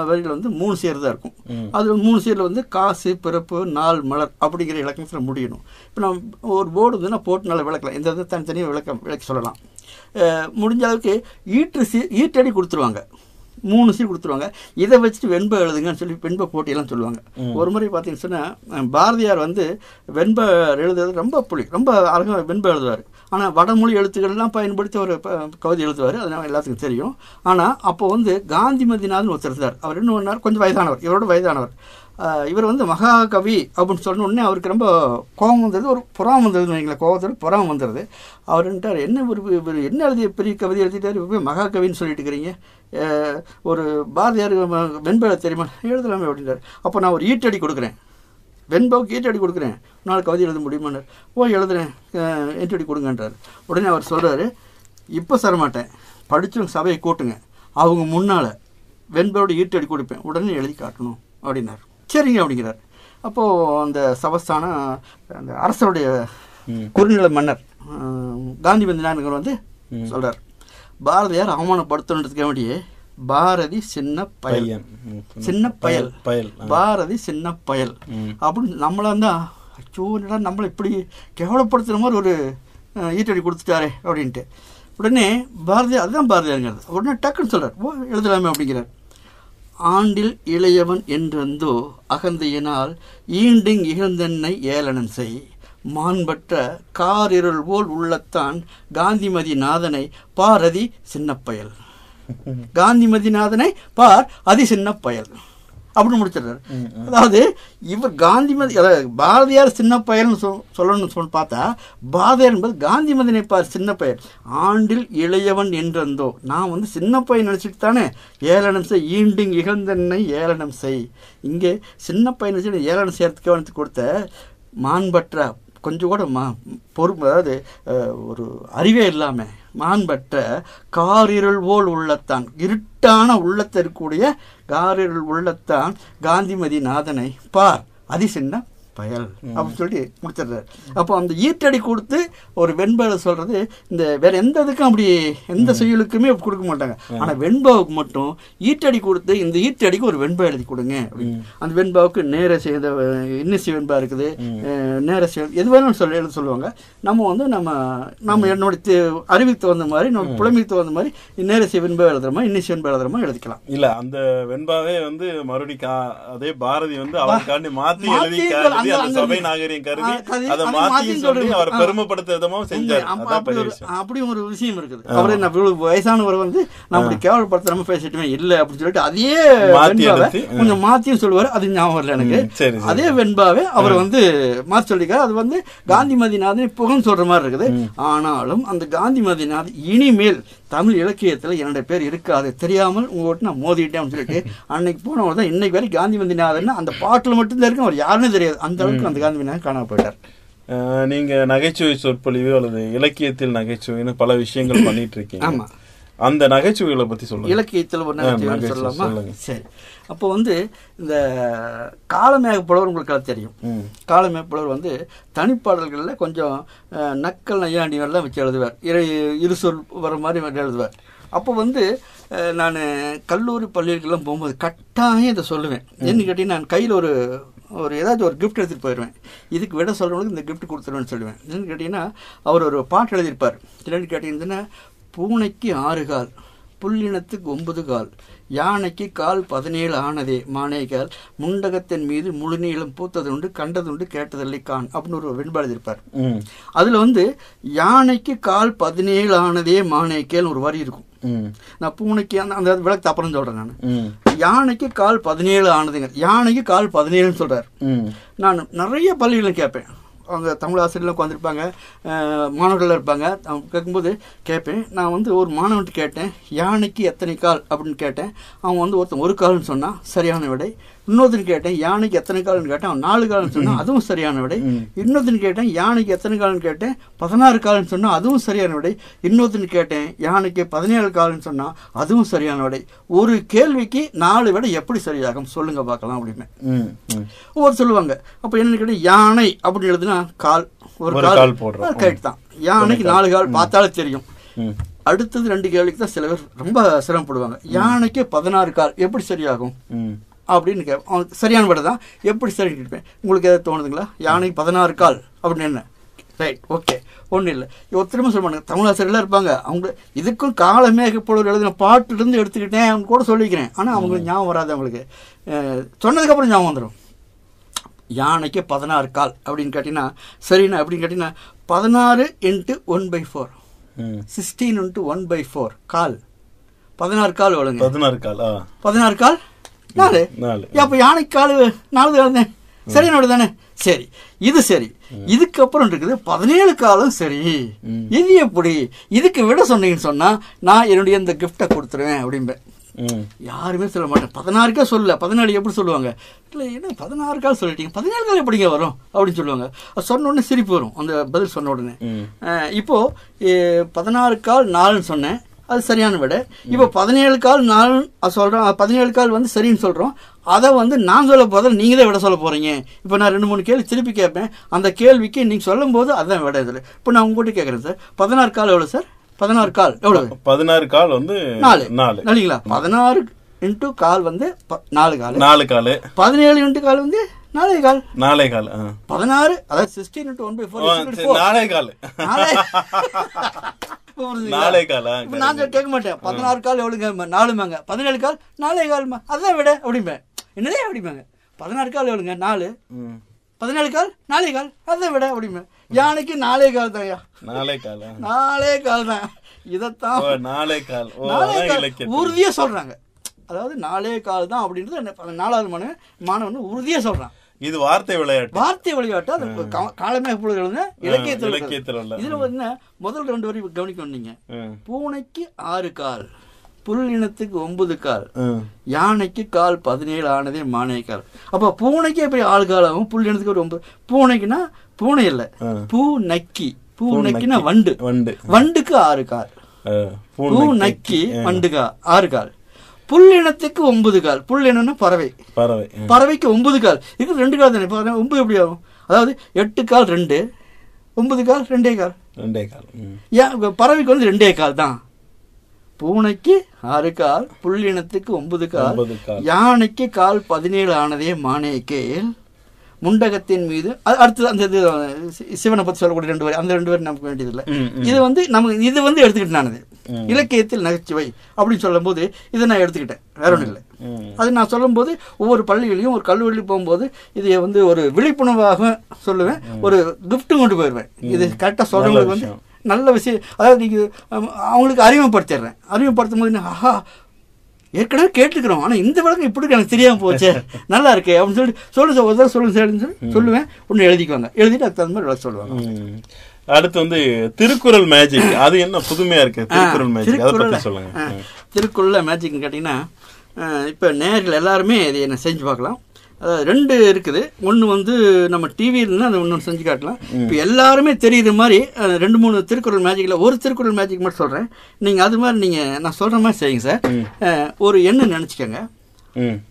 வரிகள் வந்து 3 சீர் தான் இருக்கும். அது 3 சீரில் வந்து காசு பிறப்பு நாள் மலர் அப்படிங்கிற இலக்கணத்தில் முடியணும். இப்போ நம்ம ஒரு போர்டு வந்துன்னா போட்டு நல்லா விளக்கலாம். இந்த இதை தனித்தனியாக விளக்க சொல்லலாம். முடிஞ்ச அளவுக்கு ஈற்றடி கொடுத்துருவாங்க. 3 சீர் கொடுத்துருவாங்க. இதை வச்சுட்டு வெண்பா எழுதுங்கன்னு சொல்லி வெண்பா போட்டியெல்லாம் சொல்லுவாங்க. ஒரு முறை பார்த்தீங்கன்னு சொன்னால் பாரதியார் வந்து வெண்பா எழுதுறது ரொம்ப ரொம்ப அழகாக வெண்பா எழுதுவார். ஆனால் வடமொழி எழுத்துக்கள்லாம் பயன்படுத்தி ஒரு கவிதை எழுதுவார், அதனால் எல்லாத்துக்கும் தெரியும். ஆனால் அப்போ வந்து காந்திமதிநாதன் ஒருத்தர் இருந்தார். அவர் என்ன பண்ணார், கொஞ்சம் வயதானவர், இவரோட வயதானவர். இவர் வந்து மகாகவி அப்படின்னு சொன்ன உடனே அவருக்கு ரொம்ப கோபம் வந்துடுது, ஒரு புறாமம் வந்துடுதுன்னு வைங்களேன். கோபத்தோடு புறாமம் வந்துடுது. அவர் என்றார், என்ன ஒரு என்ன எழுதிய பெரிய கவிதை எழுதிட்டார், போய் மகாகவின்னு சொல்லிட்டு இருக்கிறீங்க, ஒரு பாரதியார் வெண்பாவை தெரியுமா, எழுதலாமே அப்படின்றார். அப்போ நான் ஒரு ஈட்டடி கொடுக்குறேன், வெண்பாவுக்கு ஈட்டடி கொடுக்குறேன், நாளைக்கு கவிதை எழுத முடியுமான்னார். ஓ, எழுதுறேன், ஈட்டடி கொடுங்கன்றார். உடனே அவர் சொல்கிறார், இப்போ தரமாட்டேன், படித்தவங்க சபையை கூட்டுங்க, அவங்க முன்னால் வெண்பாவோட ஈட்டடி கொடுப்பேன், உடனே எழுதி காட்டணும் அப்படின்னார். சரிங்க அப்படிங்கிறார். அப்போது அந்த சவஸ்தானம் அந்த அரசருடைய குறுநில மன்னர் காந்திமதிநாதன் வந்து சொல்கிறார், பாரதியார் அவமானப்படுத்தணுன்றதுக்கு வேண்டியே பாரதி சின்ன பயல் பாரதி சின்ன பயல் அப்படின்னு நம்மளாந்தான் அச்சோ என்னடா நம்மளை இப்படி கேவலப்படுத்துகிற மாதிரி ஒரு ஈட்டடி கொடுத்துட்டாரே அப்படின்ட்டு. உடனே பாரதியார் அதுதான் பாரதியாருங்கிறது உடனே டக்குன்னு சொல்கிறார், ஓ எழுதலாமே அப்படிங்கிறார். ஆண்டில் இளையவன் என்றெந்தோ அகந்தையினால் ஈண்டிங் இகழ்ந்தென்னை ஏளனம் செய் மாண்பற்ற காரிருள் போல் உள்ளத்தான் காந்திமதிநாதனை பார் அதி சின்ன பயல், காந்திமதிநாதனை பார் அதி சின்ன பயல் அப்படின்னு முடிச்சிடுறாரு. அதாவது இவர் காந்திமதி பாரதியார் சின்ன பயல்னு சொல்லணும்னு பார்த்தா பாரதியார் என்பது காந்திமதினை பார் சின்ன பயல். ஆண்டில் இளையவன் என்றந்தோ, நான் வந்து சின்ன பையன் நினச்சிட்டு தானே ஏளனம் செய், ஈண்டும் இகழ்ந்தென்னை ஏளனம் செய், இங்கே சின்ன பையன் நினச்சி ஏளனம் செய்கிறதுக்கு வந்து கொடுத்த மாண்பற்ற கொஞ்சம் கூட பொறுப்பு அதாவது ஒரு அறிவே இல்லாமல் மாண்பற்ற காரிருள் போல் உள்ளத்தான் இருட்டான உள்ளத்தை இருக்கக்கூடிய காரிருள் உள்ளத்தான் காந்திமதிநாதனை பார் அதி சின்ன பயல் அப்படின்னு சொல்லி முடிச்சிடுறாரு. அப்போ அந்த ஈற்றடி கொடுத்து ஒரு வெண்பாவை சொல்கிறது இந்த வேறு எந்த இதுக்கும் அப்படி எந்த செயலுக்குமே கொடுக்க மாட்டாங்க. ஆனால் வெண்பாவுக்கு மட்டும் ஈற்றடி கொடுத்து இந்த ஈற்றடிக்கு ஒரு வெண்பா எழுதி கொடுங்க அப்படின்னு. அந்த வெண்பாவுக்கு நேர செய்த இன்னிசை வெண்பா இருக்குது, நேர செயல் எது வேணும் எழுத சொல்லுவாங்க. நம்ம வந்து நம்ம என்னுடைய அறிவுக்கு தகுந்த மாதிரி நம்ம புலமைக்கு தகுந்த மாதிரி நேர செய் வெண்பா எழுதுறோமா இன்னிசை வெண்பா எழுதுறோமா எழுதிக்கலாம். இல்லை அந்த வெண்பாவே வந்து மறுபடியும் அதே பாரதி வந்து அவருக்காண்டி மாற்றி எழுதி காந்திமதிநாதன் புகழ் சொல்ற மாதிரி இருக்குது. ஆனாலும் அந்த காந்திமதிநாதன் இனிமேல் தமிழ் இலக்கியத்தில் என்னுடைய பேர் இருக்காது தெரியாமல் உங்கள்கிட்ட நான் மோதிட்டேன் சொல்லிட்டு அன்னைக்கு போனவர் தான் இன்னைக்கு வரைக்கும் காந்திமதிநாதன் அந்த பாட்டில் மட்டும்தான் இருக்கும். அவர் யாருன்னு தெரியாது அந்த அளவுக்கு அந்த காந்திமதிநாதன் காணாம போயிட்டார். நீங்கள் நகைச்சுவை சொற்பொழிவு அல்லது இலக்கியத்தில் நகைச்சுவைன்னு பல விஷயங்கள் பண்ணிட்டு இருக்கீங்க. ஆமாம், அந்த நகைச்சுவைகளை பற்றி சொல்லுங்கள். இலக்கியத்தில் ஒரு நகைச்சுவை சொல்லலாமா? சரி, அப்போ வந்து இந்த காலமேகப்பலவர் உங்களுக்கு தெரியும். காலமேகப்பலவர் வந்து தனிப்பாடல்களில் கொஞ்சம் நக்கல் நையாண்டிகள்லாம் வச்சு எழுதுவார், இருசொல் வர மாதிரி எழுதுவார். அப்போ வந்து நான் கல்லூரி பள்ளிகளுக்கெல்லாம் போகும்போது கட்டாயம் இதை சொல்லுவேன். என்னன்னு கேட்டிங்கன்னா நான் கையில் ஒரு ஏதாச்சும் ஒரு கிஃப்ட் எடுத்துகிட்டு போயிடுவேன். இதுக்கு விட சொல்கிறவங்களுக்கு இந்த கிஃப்ட் கொடுத்துருவேன்னு சொல்லுவேன். என்னென்னு கேட்டிங்கன்னா அவர் ஒரு பாட்டு எழுதியிருப்பார். என்னென்னு கேட்டிங்கன்னா பூனைக்கு 6 கால், புல்லினத்துக்கு 9 கால், யானைக்கு கால் 17 ஆனதே மானே கால், முண்டகத்தின் மீது முழு நீளம் பூத்ததுண்டு கண்டதுண்டு கேட்டதில்லை கான் அப்படின்னு ஒரு வெண்பாடு எழுதியிருப்பார். அதில் வந்து யானைக்கு கால் 17 ஆனதே மானே கேள்னு ஒரு வரி இருக்கும். நான் பூனைக்கு அந்த விளக்கு அப்புறம் சொல்கிறேன். நான் யானைக்கு கால் 17 ஆனதுங்க, யானைக்கு கால் 17ன்னு சொல்கிறார். நான் நிறைய பள்ளிகளும் கேட்பேன், அவங்க தமிழ் ஆசிரியர்லாம் உட்காந்துருப்பாங்க, மாணவர்களாக இருப்பாங்க. கேட்கும்போது கேட்பேன், நான் வந்து ஒரு மாணவன்ட்டு கேட்டேன் யானைக்கு எத்தனை கால் அப்படின்னு கேட்டேன். அவன் வந்து ஒருத்தன் 1 கால்னு சொன்னான், சரியான விடை. இன்னொருத்தன் கேட்டேன் யானைக்கு எத்தனை கால்னு கேட்டேன், அவன் 4 கால்னு சொன்னான், அதுவும் சரியான விடை. இன்னொருத்தன் கேட்டேன் யானைக்கு எத்தனை கால்னு கேட்டேன், 16 கால்னு சொன்னான், அதுவும் சரியான விடை. இன்னொருத்தன் கேட்டேன் யானைக்கு 17 கால்னு சொன்னான், அதுவும் சரியான விடை. ஒரு கேள்விக்கு 4 விடை எப்படி சரியாகும் சொல்லுங்க பார்க்கலாம் அப்படின்னு ஒவ்வொரு சொல்லுவாங்க. அப்போ என்னன்னு கேட்டேன் யானை அப்படின்னு எழுதுனா கால், ஒரு கால் போடுற கரெக்ட் தான். யானைக்கு 4 கால் பார்த்தாலும் தெரியும். அடுத்தது 2 கேள்விக்கு தான் சில பேர் ரொம்ப சிரமப்படுவாங்க. யானைக்கு 16 கால் எப்படி சரியாகும் அப்படின்னு கேட்பேன். சரியான விட தான் எப்படி சரின்னு கேட்பேன். உங்களுக்கு எதாவது தோணுதுங்களா? யானைக்கு 16 கால் அப்படின்னு என்ன? ரைட், ஓகே, ஒன்றும் இல்லை. ஒருத்தருமே சொல்ல மாட்டாங்க, தமிழாசிரியர்களாக இருப்பாங்க. அவங்க இதுக்கும் காலமேகப்பலவர் எழுதின பாட்டுலேருந்து எடுத்துக்கிட்டேன் அவங்க கூட சொல்லிக்கிறேன். ஆனால் அவங்களுக்கு ஞாபகம் வராது, அவங்களுக்கு சொன்னதுக்கப்புறம் ஞாபகம் வந்துடும். யானைக்கு 16 கால் அப்படின்னு கேட்டிங்கன்னா சரிண்ணா அப்படின்னு கேட்டிங்கன்னா 16 × 1/4 16 × 1/4 கால் 16 கால் வளருங்க. 16 கால் 4 அப்போ யானைக்கு காலு 4 தானே சரியான விட தானே. சரி, இது சரி. இதுக்கப்புறம் இருக்குது 17 காலும் சரி. இது எப்படி? இதுக்கு விட சொன்னீங்கன்னு சொன்னால் நான் என்னுடைய இந்த கிஃப்டை கொடுத்துருவேன் அப்படின்பேன். யாருமே சொல்ல மாட்டேன். 16 கால் சொல்ல 17 எப்படி சொல்லுவாங்க? இல்லை என்ன 16 கால் சொல்லிட்டீங்க, 17 கால் எப்படிங்க வரும் அப்படின்னு சொல்லுவாங்க. சொன்ன உடனே சிரிப்பு வரும் அந்த பதில் சொன்ன உடனே. இப்போது 16 கால் 4ன்னு சொன்னேன், அது சரியான விட. இப்போ 17 கால் 4 சொல்கிறோம், 17 கால் வந்து சரின்னு சொல்கிறோம். அதை வந்து நான் சொல்ல போகிறதில்ல, நீங்கள் தான் விட சொல்ல போகிறீங்க. இப்போ நான் 2-3 கேள்வி திருப்பி கேட்பேன். அந்த கேள்விக்கு நீங்கள் சொல்லும் போது அதுதான் விட. இதில் இப்போ நான் உங்கள்கிட்ட கேட்குறேன் சார், 16 கால் எவ்வளோ சார்? 16 கால் எவ்வளோ? 16 கால் வந்து 4 இல்லைங்களா? 16 × கால் வந்து 4 கால், 4 கால். 17 × கால் வந்து 4 கால், 4 கால். 16 அதாவது 16 × 1/4 4 கால். 16 கால் எவ்வளோங்க? 4 மாங்க. 17 கால் 4 கால்மா, அதான் விட அப்படிம்பேன். என்னதே அப்படிம்பாங்க. 16 கால் எவ்வளோங்க? 4 17 கால் 4 கால் அதான் விட அப்படிம்பேன். யானைக்கு 4 கால் தான்யா, 4 கால் 4 கால் தான். இதைத்தான் 4 கால் உறுதியா சொல்றாங்க. அதாவது 4 கால் தான் அப்படின்றது 4ஆவது மாணவன் உறுதியா சொல்றான். இது வார்த்தை விளையாட்டு, வார்த்தை விளையாட்டு. அது காலமேகப்பலவர் இலக்கியத்தில். இதுல வந்து முதல் 2 வரி கவனிக்கணும் நீங்க. பூனைக்கு 6 கால், புல்லினத்துக்கு 9 கால், யானைக்கு கால் 17 ஆனதே மானே கால். அப்போ பூனைக்கு எப்படி 4 கால் ஆகும்? புல்லினத்துக்கு ஒரு 9. பூனைக்குன்னா பூனை இல்லை, பூநக்கி. பூநக்கினா வண்டு, வண்டுக்கு 6 கால். பூநக்கி வண்டுக்கா 6 கால். புல் இனத்துக்கு 9 கால். புல் இனம்னா பறவை, பறவைக்கு 9 கால். இதுக்கு 2 கால் தானே, 9 எப்படி ஆகும்? அதாவது 8 கால் 2, 9 கால் 2.25. 2.25 ஏன் பறவைக்கு வந்து 2.25 தான். பூனைக்கு 6 கால், புல் இனத்துக்கு 9 கால். யானைக்கு கால் 17 ஆனதே மானே கேள் முண்டகத்தின் மீது. அடுத்தது அந்த இது சிவனை பற்றி சொல்லக்கூடிய 2 பேர், அந்த 2 பேர் நமக்கு வேண்டியதில்லை. இது வந்து நமக்கு இது வந்து எடுத்துக்கிட்டு நானது இலக்கியத்தில் நகைச்சுவை அப்படின்னு சொல்லும் போது இதை நான் எடுத்துக்கிட்டேன், வேற ஒன்றும் இல்லை. அது நான் சொல்லும் போது ஒவ்வொரு பள்ளிகளையும் ஒரு கல்லூரிலையும் போகும்போது இதை வந்து ஒரு விழிப்புணர்வாக சொல்லுவேன், ஒரு கிஃப்ட்டும் கொண்டு போயிடுவேன். இது கரெக்டாக சொல்றவங்களுக்கு வந்து நல்ல விஷயம், அதாவது நீங்கள் அவங்களுக்கு அறிமுகப்படுத்திடுறேன். அறிமுகப்படுத்தும் போது என்ன, ஆஹா ஏற்கனவே கேட்டுக்கிறோம் ஆனால் இந்த வழக்கம் இப்படி எனக்கு தெரியாமல் போச்சு, நல்லா இருக்கு அப்படின்னு சொல்லிட்டு சொல்லுவேன். ஒன்று எழுதிக்குவாங்க, எழுதிட்டு அதுக்கு தகுந்த மாதிரி விளை சொல்லுவாங்க. அடுத்து வந்து திருக்குறள் மேஜிக், அது என்ன புதுமையாக இருக்கு? திருக்குறள் மேஜிக் அதை பற்றி சொல்லுங்க. திருக்குறளில் மேஜிக்னு கேட்டிங்கன்னா, இப்போ நேரில் எல்லாருமே இதை என்ன செஞ்சு பார்க்கலாம். அதாவது 2 இருக்குது. ஒன்று வந்து நம்ம டிவியில்னா அது ஒன்று செஞ்சு காட்டலாம். இப்போ எல்லாருமே தெரியுற மாதிரி 2-3 திருக்குறள் மேஜிக்கில் ஒரு திருக்குறள் மேஜிக் மட்டும் சொல்கிறேன். நீங்கள் அது மாதிரி நீங்கள் நான் சொல்கிற மாதிரி செய்யுங்க சார். ஒரு எண்ணு நினச்சிக்கோங்க,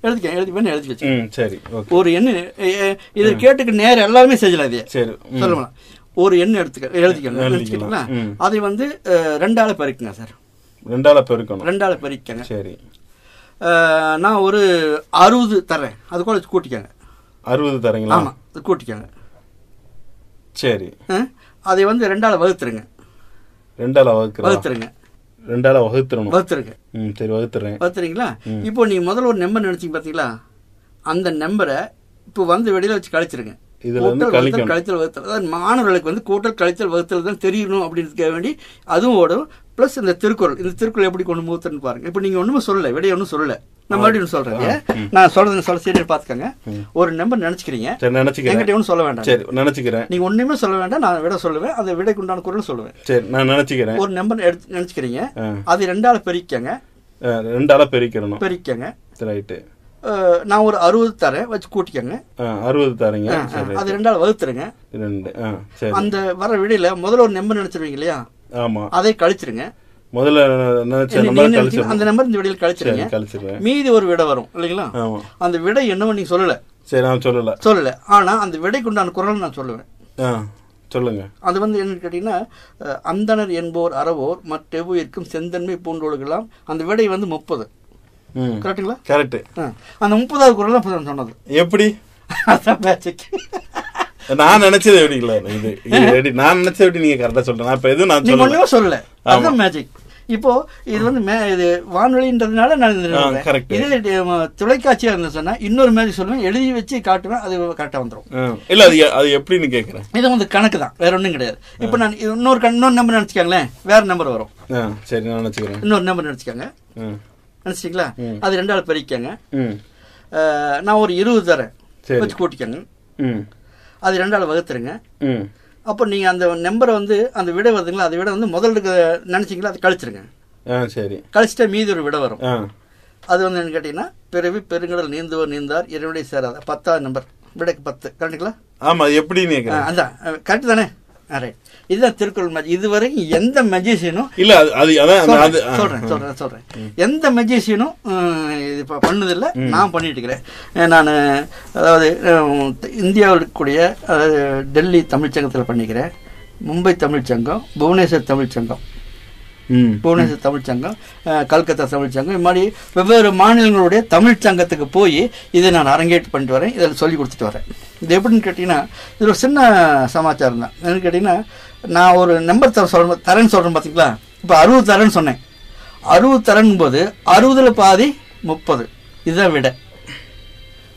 எழுதி வச்சுக்கோங்க. ஒரு எண்ணு இதை கேட்டுக்கு நேரம் எல்லாருமே செஞ்சலாம். இதையே சொல்லலாம். ஒரு எண்ணு எழுதிக்கோங்க, நினச்சிக்கிட்டீங்களா? அதை வந்து 2ஆல் பெருக்குங்க சார். 2ஆல் பெருக்கங்க. சரி, நான் ஒரு 60 தரேன், அது கூட கூட்டிக்கங்க. 60 தரீங்களா? ஆமாம், அது கூட்டிக்கங்க. சரி, அதை வந்து 2ஆல் வகுத்துருங்க. 2ஆல் வகுத்துறீங்களா? இப்போ நீங்கள் முதல்ல ஒரு நம்பர் நினச்சிங்க பார்த்தீங்களா? அந்த நம்பரை இப்போ வந்து வெளியில் வச்சு கழிச்சிருங்க. கழித்தல் வகுத்தல், அதாவது மாணவர்களுக்கு வந்து கூட்டல் கழித்தல் வகுத்தல் தான் தெரியணும் அப்படின்றதுக்காக வேண்டி அதுவும் ஓடும். பிளஸ் இந்த திருக்குறள் எப்படி கொண்டு மூத்தன்னு பாருங்க. இப்போ நீங்கள் ஒன்றுமே சொல்லலை, விடையை ஒன்றும் சொல்லலை, நான் மறுபடியும் சொல்கிறேங்க. நான் சொல்கிறத சீரியல் பார்த்துக்கங்க. ஒரு நம்பர் நினச்சிக்கிறீங்க, என்கிட்ட ஒன்றும் சொல்ல வேண்டாம். சரி, நினச்சிக்கிறேன். நீங்கள் ஒன்றுமே சொல்ல வேண்டாம், நான் விட சொல்லுவேன், அந்த விடைக்கு உண்டான குரல் சொல்லுவேன். சரி, நான் நினச்சிக்கிறேன். ஒரு நம்பர் எடுத்து நினச்சிக்கிறீங்க, அது 2ஆல் பெருக்கங்க. 2ஆல் பெருக்கணும், பெருக்கங்க. ரைட்டு, நான் ஒரு 60 தரேன், வச்சு கூட்டிக்கங்க. 60 தரீங்க, அது 2ஆல் வகுத்துருங்க. 2 அந்த வர விடையில முதல்ல ஒரு நம்பர் நினைச்சிருவீங்க இல்லையா? ஆமா, அதை கழிச்சிருங்க. முதல்ல அந்த நம்பர் இந்த விடையில கழிச்சிருங்க. மீதி ஒரு விடை வரும் இல்லைங்களா? அந்த விடை என்னவோ நீங்க சொல்லல. சரி, நான் சொல்லல, ஆனா அந்த விடைக்குண்டான குரல் நான் சொல்லுவேன். சொல்லுங்க. அது வந்து என்னன்னு கேட்டீங்கன்னா, அந்தனர் என்போர் அறவோர் மற்றெவ்வுயிர்க்கும் செந்தன்மை பூண்டோடுகளாம். அந்த விடை வந்து 30. கரெக்டுங்களா? கரெக்ட். அந்த 30ஆவது குரல் சொன்னது எப்படி? நான் நினைச்சது எப்படிங்களா? நான் நினைச்சது எப்படி? நீங்க கரெக்டா சொல்றேன், சொல்லல. அதுதான் மேஜிக். இப்போ இது வந்து இது வானொலின்றதுனால நான் இதே தொலைக்காட்சியா இருந்தேன் சொன்னா இன்னொரு மேஜிக் சொல்லுவேன், எழுதி வச்சு காட்டுவேன், அது கரெக்டா வந்துடும். இல்ல, அது எப்படின்னு கேட்கறேன். இது வந்து கணக்கு தான், வேற ஒன்றும் கிடையாது. இப்போ நான் இன்னொரு நம்பர் நினைச்சுக்காங்களேன், வேற நம்பர் வரும். சரி, நான் நினைச்சுக்கிறேன். இன்னொரு நம்பர் நினைச்சுக்காங்க, நினச்சிங்களா? அது 2ஆல் பெருக்கங்க. நான் ஒரு 20 தரேன், வச்சு கூட்டிக்கங்க. அது 2ஆல் வகுத்துருங்க. அப்போ நீங்கள் அந்த நம்பரை வந்து அந்த விடை வருதுங்களா, அந்த விடை வந்து முதல்ல இருக்கிற நினச்சிங்களா, அதை கழிச்சிருங்க. சரி, கழிச்சிட்டா மீதி ஒரு விடை வரும். அது வந்து என்னன்னு கேட்டிங்கன்னா, பிறவி பெருங்கடல் நீந்துவர் நீந்தார் இரவிடை சேராத. 10ஆவது நம்பர், விடைக்கு 10. கரெக்டுங்களா? ஆமாம், எப்படின்னு அதான் கரெக்டு தானே? ரைட், இதுதான் திருக்குறள் மேஜிக். இதுவரைக்கும் எந்த மெஜிஷியனும் இல்ல, சொல்றேன் எந்த மெஜிஷியனும் இது பண்ணதில்லை, நான் பண்ணிட்டு இருக்கிறேன். நான் அதாவது இந்தியாவில் இருக்கக்கூடிய, அதாவது டெல்லி தமிழ்ச்சங்கத்தில் பண்ணிக்கிறேன், மும்பை தமிழ்ச்சங்கம், புவனேஸ்வர் தமிழ்ச்சங்கம், கல்கத்தா தமிழ்ச்சங்கம், இது மாதிரி வெவ்வேறு மாநிலங்களுடைய தமிழ்ச்சங்கத்துக்கு போய் இதை நான் அரங்கேட் பண்ணிட்டு வரேன், இதில் சொல்லி கொடுத்துட்டு வரேன். இது எப்படின்னு கேட்டிங்கன்னா, இது ஒரு சின்ன சமாச்சாரம் தான். என்னன்னு கேட்டிங்கன்னா, நான் ஒரு நம்பர் தரேன்னு சொல்கிறேன் பார்த்தீங்களா? இப்போ 60 தரேன்னு சொன்னேன். 60 தரேன்போது 60 பாதி 30, இதுதான் விட.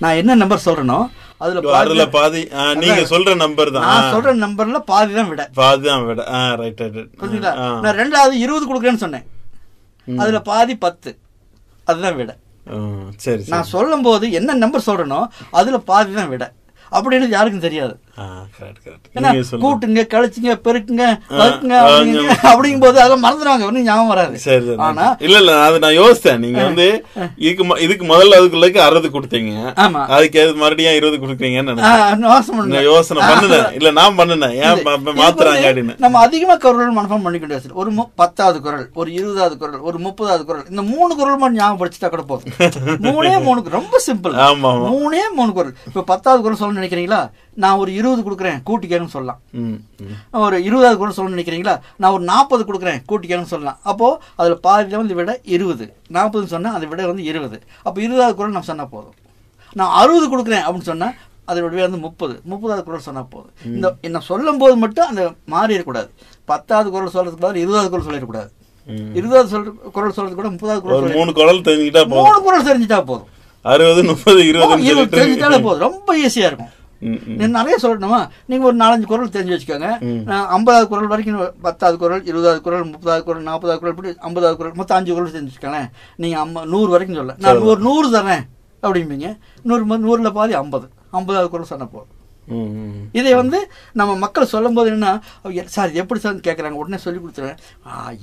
நான் என்ன நம்பர் சொல்கிறேனோ அதுல பாதி, நீங்க சொல்ற நம்பர் தான், நான் சொல்ற நம்பர்ல பாதி தான் விட. Right right. புரியுதுங்களா? நான் 2ஆவது 20 கொடுக்குறேன்னு சொன்னேன், அதுல பாதி 10, அதுதான் விட. சரி, நான் சொல்லும் போது என்ன நம்பர் சொல்றேனோ அதுல பாதி தான் விட அப்படின்னு யாருக்கும் தெரியாது. கூட்டுங்க, கழிச்சுங்க, பெருக்குங்க, அப்படிங்கும் போது அதெல்லாம் மறந்துடுவாங்க, ஒன்றும் ஞாபகம் வராது. சரி, ஆனா இல்ல இல்ல அது நான் யோசித்தேன். நீங்க வந்து இதுக்கு முதல்ல அதுக்குள்ளக்கு 60 கொடுத்தீங்க, அதுக்கு அது மறுபடியும் 20 கொடுக்குறீங்கன்னு யோசனை பண்ணுனேன். இல்ல நான் பண்ணுனேன், ஏன் மாத்துறாங்க அப்படின்னு. நம்ம அதிகமா குரல் மனப்பாடம் பண்ணிக்கிட்டே சார். ஒரு 10வது குரல், ஒரு 20வது குரல், ஒரு 30வது குரல், இந்த 3 குரல் மட்டும் ஞாபகம் படிச்சுட்டா கூட போதும். 3 ரொம்ப சிம்பிள். 3 குரல். இப்ப 10வது குரல் சொல்லணும்னு நினைக்கிறீங்களா, நான் ஒரு 20 கொடுக்குறேன் கூட்டிக்கேன்னு சொல்லலாம். ஒரு 20வது குரல் சொல்லணும்னு நினைக்கிறீங்களா, நான் ஒரு 40 கொடுக்குறேன் கூட்டிக்கேன்னு சொல்லலாம். அப்போ அதுல பாதியில வந்து விட 20, 40 சொன்னா அதை விட வந்து 20. அப்போ 20வது குரல் நம்ம சொன்னா போதும். நான் 60 கொடுக்குறேன் அப்படின்னு சொன்னா அதோட விட வந்து 30வது குரல் சொன்னா போதும். இந்த என்ன சொல்லும் போது மட்டும் அந்த மாறிடக்கூடாது. 10வது குரல் சொல்றதுக்கு பதில் 20வது குரல் சொல்லிடக்கூடாது. 20வது குரல் சொல்றது கூட 30வது குரல், 3 குரல் தெரிஞ்சுட்டா போதும். 3 குரல் தெரிஞ்சுட்டா போதும். 60, 30, 20 தெரிஞ்சுட்டாலே போதும். ரொம்ப ஈஸியா இருக்கும். நிறைய சொல்லணுமா? நீங்க ஒரு 4-5 குரல் தெரிஞ்சு வச்சுக்கோங்க. 50வது குரல் வரைக்கும் 10வது குரல், 20வது குரல், 30வது குரல், 40வது குரல், இப்படி 50வது குரல், மொத்தம் 5 குரல் தெரிஞ்சு வச்சுக்கோங்களேன். நீங்க 100 வரைக்கும் சொல்ல, நான் ஒரு 100 தரேன் அப்படிம்பீங்க. 100ல பாதி 50வது குரல் சொன்ன போதும். இதை வந்து நம்ம மக்கள் சொல்லும் போது என்ன சார் எப்படி சார் கேட்கறாங்க, உடனே சொல்லி கொடுத்துருவேன்.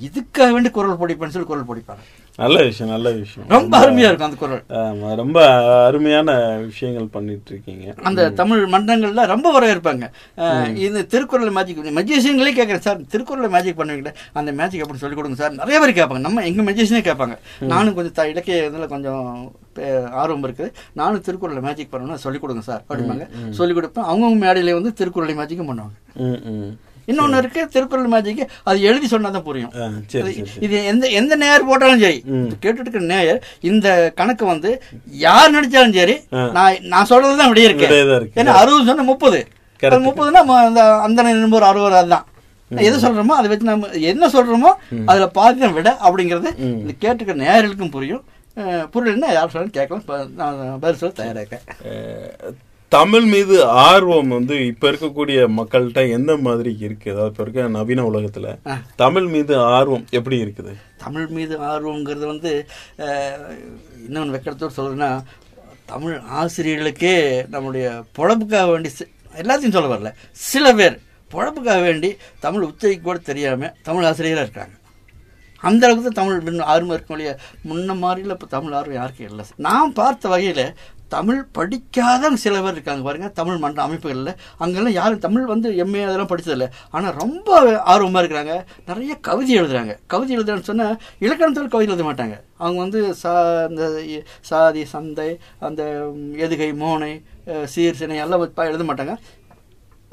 இதுக்காக வேண்டி குரல் படிப்பேன்னு சொல்லி குரல் படிப்பாங்க. நல்ல விஷயம், நல்ல விஷயம், ரொம்ப அருமையா இருக்கும் அந்த குரல். ரொம்ப அருமையான விஷயங்கள் பண்ணிட்டு இருக்கீங்க. அந்த தமிழ் மன்றங்கள்ல ரொம்ப வரவேற்பாங்க. இந்த திருக்குறள் மேஜிக் மெஜிஷியன்களே கேட்கறேன் சார், திருக்குறளை மேஜிக் பண்ணுவீங்களே, அந்த மேஜிக் அப்படின்னு சொல்லி கொடுங்க சார். நிறைய பேர் கேட்பாங்க, நம்ம எங்க மெஜிஷியனே கேட்பாங்க. நானும் கொஞ்சம் இலக்கிய இதுல கொஞ்சம் ஆர்வம் இருக்குது, நானும் திருக்குறளை மேஜிக் பண்ணணும்னு சொல்லிக் கொடுங்க சார் அப்படிம்பாங்க. சொல்லிக் கொடுப்பேன். அவங்கவுங்க மேடையில வந்து திருக்குறளை மேஜிக்கும் பண்ணுவாங்க. இன்னொன்னு இருக்கு, திருக்குறள் மேஜிக்கு அது எழுதி சொன்னாதான் புரியும். இது எந்த நேயர் போட்டாலும் சரி, கேட்டுட்டு இருக்கிற நேயர் இந்த கணக்கு வந்து யார் நடிச்சாலும் சரி, நான் சொல்றதுதான் அப்படியே இருக்கேன். ஏன்னா 60 சொன்ன 30னா அந்த ஒரு 60 அதுதான். எது சொல்றோமோ அதை வச்சு நம்ம என்ன சொல்றோமோ அதுல பாதிதான் விட அப்படிங்கறது இந்த கேட்டுக்கிற நேயர்களுக்கும் புரியும். புரியலன்னா யார் சொல்ல கேட்கலாம், நான் பதில் சொல்ல தயாராக. தமிழ் மீது ஆர்வம் வந்து இப்ப இருக்கக்கூடிய மக்கள்கிட்ட எந்த மாதிரி இருக்கு? அதாவது இப்ப இருக்க நவீன உலகத்துல தமிழ் மீது ஆர்வம் எப்படி இருக்குது? தமிழ் மீது ஆர்வங்கிறது வந்து இன்னொன்று வைக்கிறதோடு சொல்றேன்னா, தமிழ் ஆசிரியர்களுக்கே நம்முடைய பொழப்புக்காக வேண்டி, எல்லாத்தையும் சொல்ல வரல, சில பேர் பொழப்புக்காக வேண்டி தமிழ் உச்சரிக்க கூட தெரியாம தமிழ் ஆசிரியராக இருக்காங்க. அந்த அளவுக்கு தான் தமிழ் ஆர்வம் இருக்கும் இல்லையா. முன்ன மாதிரில இப்போ தமிழ் ஆர்வம் யாருக்கும் இல்லை. நான் பார்த்த வகையில் தமிழ் படிக்காதவங்க சில பேர் இருக்காங்க பாருங்க, தமிழ் மன்ற அமைப்புகளில். அங்கெல்லாம் யாரும் தமிழ் வந்து எம்ஏ அதெல்லாம் படித்ததில்லை, ஆனால் ரொம்ப ஆர்வமாக இருக்கிறாங்க. நிறைய கவிதை எழுதுகிறாங்க. கவிதை எழுதுறான்னு சொன்னால் இலக்கணத்தில் கவிதை எழுத மாட்டாங்க. அவங்க வந்து இந்த சாதி, சந்தை, அந்த எதுகை, மோனை, சீர்சினை எல்லாம் எழுத மாட்டாங்க.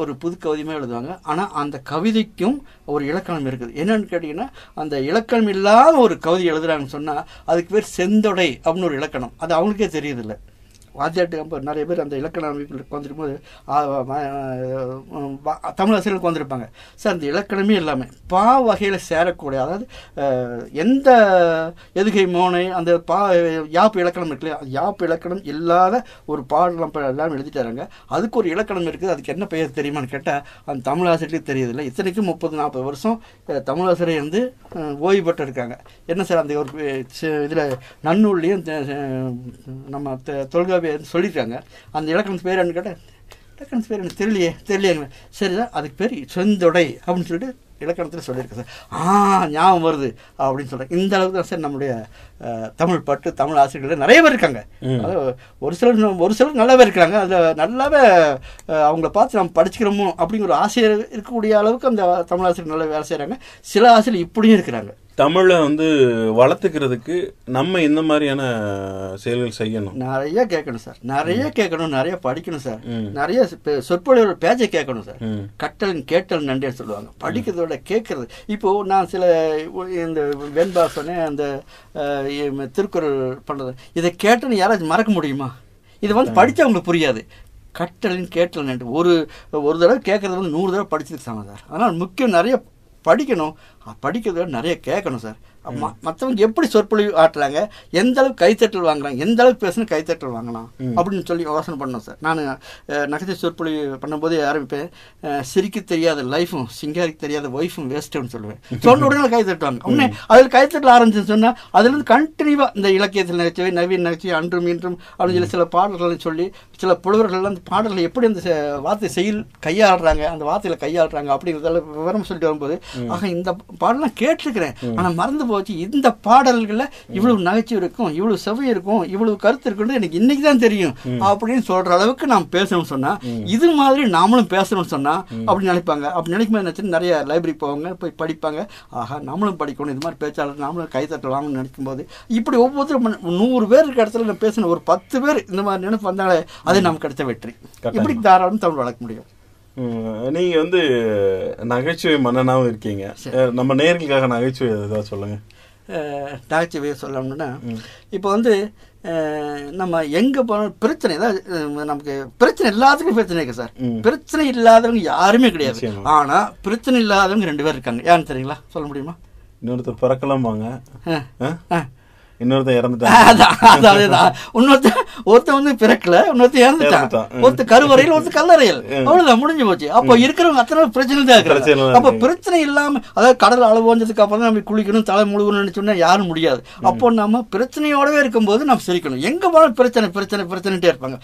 ஒரு புது கவிதையுமே எழுதுவாங்க. ஆனால் அந்த கவிதைக்கும் ஒரு இலக்கணம் இருக்குது. என்னன்னு கேட்டிங்கன்னா, அந்த இலக்கணம் இல்லாத ஒரு கவிதை எழுதுகிறாங்கன்னு சொன்னால் அதுக்கு பேர் செந்தொடை அப்படின்னு ஒரு இலக்கணம். அது அவங்களுக்கே தெரியுதில்லை. வாத்தியாட்டு நிறைய பேர் அந்த இலக்கண அமைப்பில் உட்காந்துருக்கும் போது தமிழ் ஆசிரியர்கள் உட்காந்துருப்பாங்க. சார் இந்த இலக்கணமே எல்லாமே பா வகையில் சேரக்கூடிய, அதாவது எந்த எதுகை, மோனை, அந்த யாப்பு இலக்கணம் இருக்குல்லையா, யாப்பு இலக்கணம் இல்லாத ஒரு பாடலாம் எல்லாமே எழுதிட்டாங்க. அதுக்கு ஒரு இலக்கணம் இருக்குது, அதுக்கு என்ன பெயர் தெரியுமான்னு கேட்டால் அந்த தமிழ் ஆசிரியர்களுக்கு தெரியுதில்லை. இத்தனைக்கும் 30-40 வருஷம் தமிழ் ஆசிரியர் வந்து ஓய்வு பெற்று இருக்காங்க. என்ன சார் அந்த ஒரு இதில் நன்னூல்லையும் நம்ம தொல்காப்பியர் சொல்லியிருக்காங்க அந்த இலக்கணத்து பேர் என்னன்னு கேட்டால், இலக்கணத்து பேர் எனக்கு தெரியலையாங்க. சரி சார் அதுக்கு பேர் செந்தொடை அப்படின்னு சொல்லிட்டு இலக்கணத்தில் சொல்லியிருக்கேன் சார். ஞாபகம் வருது அப்படின்னு சொல்கிறேன். இந்த அளவுக்கு தான் சார் நம்முடைய தமிழ் பட்டு தமிழ் ஆசிரியர்கள் நிறைய பேர் இருக்காங்க. அதாவது ஒரு சிலர் நல்லாவே இருக்கிறாங்க. அதில் நல்லாவே அவங்கள பார்த்து நம்ம படிச்சுக்கிறோமோ அப்படிங்கிற ஆசிரியர் இருக்கக்கூடிய அளவுக்கு அந்த தமிழ் ஆசிரியர் நல்லா வேலை செய்கிறாங்க. சில ஆசிரியர் இப்படியும் இருக்கிறாங்க. தமிழை வந்து வளர்த்துக்கிறதுக்கு நம்ம இந்த மாதிரியான செயல்கள் செய்யணும். நிறைய கேட்கணும் சார், நிறைய படிக்கணும் சார், நிறைய சொற்பொழிவு பேச்சை கேட்கணும் சார். கட்டல் கேட்டல் நன்றி சொல்லுவாங்க, படிக்கிறதோட கேட்கறது. இப்போ நான் சில இந்த வெண்பா சொன்னேன், அந்த திருக்குறள் பண்றது, இதை கேட்டன்னு யாராச்சும் மறக்க முடியுமா? இதை வந்து படிச்சா அவங்களுக்கு புரியாது. கட்டலின் கேட்டல் நன்றி ஒரு தடவை கேட்கறது வந்து 100 தடவை படிச்சுட்டு சாங்க சார். அதனால் முக்கியம் நிறைய படிக்கணும், படிக்கிறத நிறைய கேட்கணும் சார். மற்றவங்க எப்படி சொற்பொழிவு ஆட்டுறாங்க, எந்த அளவுக்கு கைத்தட்டல் வாங்குறாங்க, எந்த அளவுக்கு பேசணும் கைத்தட்டல் வாங்கலாம் அப்படின்னு சொல்லி யோசனை பண்ணோம் சார். நான் நகைச்சுவை சொற்பொழிவு பண்ணும்போது ஆரம்பிப்பேன், சிரிக்க தெரியாத லைஃபும் சிங்காரிக்கு தெரியாத ஒய்ஃபும் வேஸ்ட்டுன்னு சொல்லுவேன். சொன்ன உடனே கை தட்டுவாங்க. உடனே அதில் கைத்தட்டல் ஆரம்பிச்சுன்னு சொன்னால் அதுலேருந்து கண்டினியூவாக இந்த இலக்கியத்தில் நகைச்சுவை, நவீன நகைச்சுவை, அன்றும் இன்றும் அப்படின்னு சொல்லி சில பாடல்களை சொல்லி சில புலவர்கள் அந்த பாடல்களை எப்படி அந்த வார்த்தை செயல் கையாளுறாங்க, அந்த வார்த்தையில் கையாளுறாங்க அப்படிங்கிறதால விவரம் சொல்லிட்டு வரும்போது, ஆக இந்த பாடலாம் கேட்டிருக்கிறேன் ஆனால் மறந்து போச்சு, இந்த பாடல்களில் இவ்வளவு நகைச்சுவை இருக்கும், இவ்வளவு சுவை இருக்கும், இவ்வளவு கருத்து இருக்குன்னு எனக்கு இன்னைக்கு தான் தெரியும் அப்படின்னு சொல்கிற அளவுக்கு நாம் பேசணும்னு சொன்னால், இது மாதிரி நாமளும் பேசணும்னு சொன்னால் அப்படின்னு நினைப்பாங்க. அப்படி நினைக்கும்போது நினச்சிட்டு நிறைய லைப்ரரி போவாங்க, போய் படிப்பாங்க. ஆஹா நம்மளும் படிக்கணும், இது மாதிரி பேச்சாளர் நாமளும் கைத்தட்டலாம்னு நினைக்கும்போது இப்படி ஒவ்வொருத்தரும் 100 பேர் இருக்க இடத்துல நான் பேசின ஒரு 10 பேர் இந்த மாதிரி நினைப்பு வந்தாலே அது நமக்கு கிடைத்த வெற்றி. இப்படி தாராளம் தமிழ் வளர்க்க முடியும். நீங்க வந்து நகைச்சுவை மன்னனாகவும் இருக்கீங்க. நம்ம நேர்களுக்காக நகைச்சுவை ஏதாவது சொல்லுங்க. நகைச்சுவையை சொல்லணும்னா இப்போ வந்து நம்ம எங்கே போனாலும் பிரச்சனை தான் நமக்கு. பிரச்சனை எல்லாத்துக்கும் பிரச்சனை இருக்கு சார். பிரச்சனை இல்லாதவங்க யாருமே கிடையாது. ஆனால் பிரச்சனை இல்லாதவங்க 2 பேர் இருக்காங்க. யாருன்னு தெரியுங்களா? சொல்ல முடியுமா? இன்னொருத்தர் பிறக்கலாம் வாங்க, இன்னொருத்தன் இறந்துட்டான். ஒருத்தன் வந்து பிறக்கல, இன்னொருத்தன் இறந்துட்டான். ஒருத்த கருவறையில், ஒருத்த கல்லறையில், அவ்வளவுதான் முடிஞ்சு போச்சு. அப்போ இருக்கிறவங்க அத்தனை பிரச்சனை தான் இருக்கிறாங்க. அப்போ பிரச்சனை இல்லாம, அதாவது கடல் அளவுஞ்சதுக்கு அப்புறம் நம்ம குளிக்கணும், தலை முழுகணும்னு சொன்னா யாரும் முடியாது. அப்போ நம்ம பிரச்சனையோடவே இருக்கும்போது நம்ம சிரிக்கணும். எங்க போனாலும் பிரச்சனை பிரச்சனை பிரச்சனைட்டே இருப்பாங்க.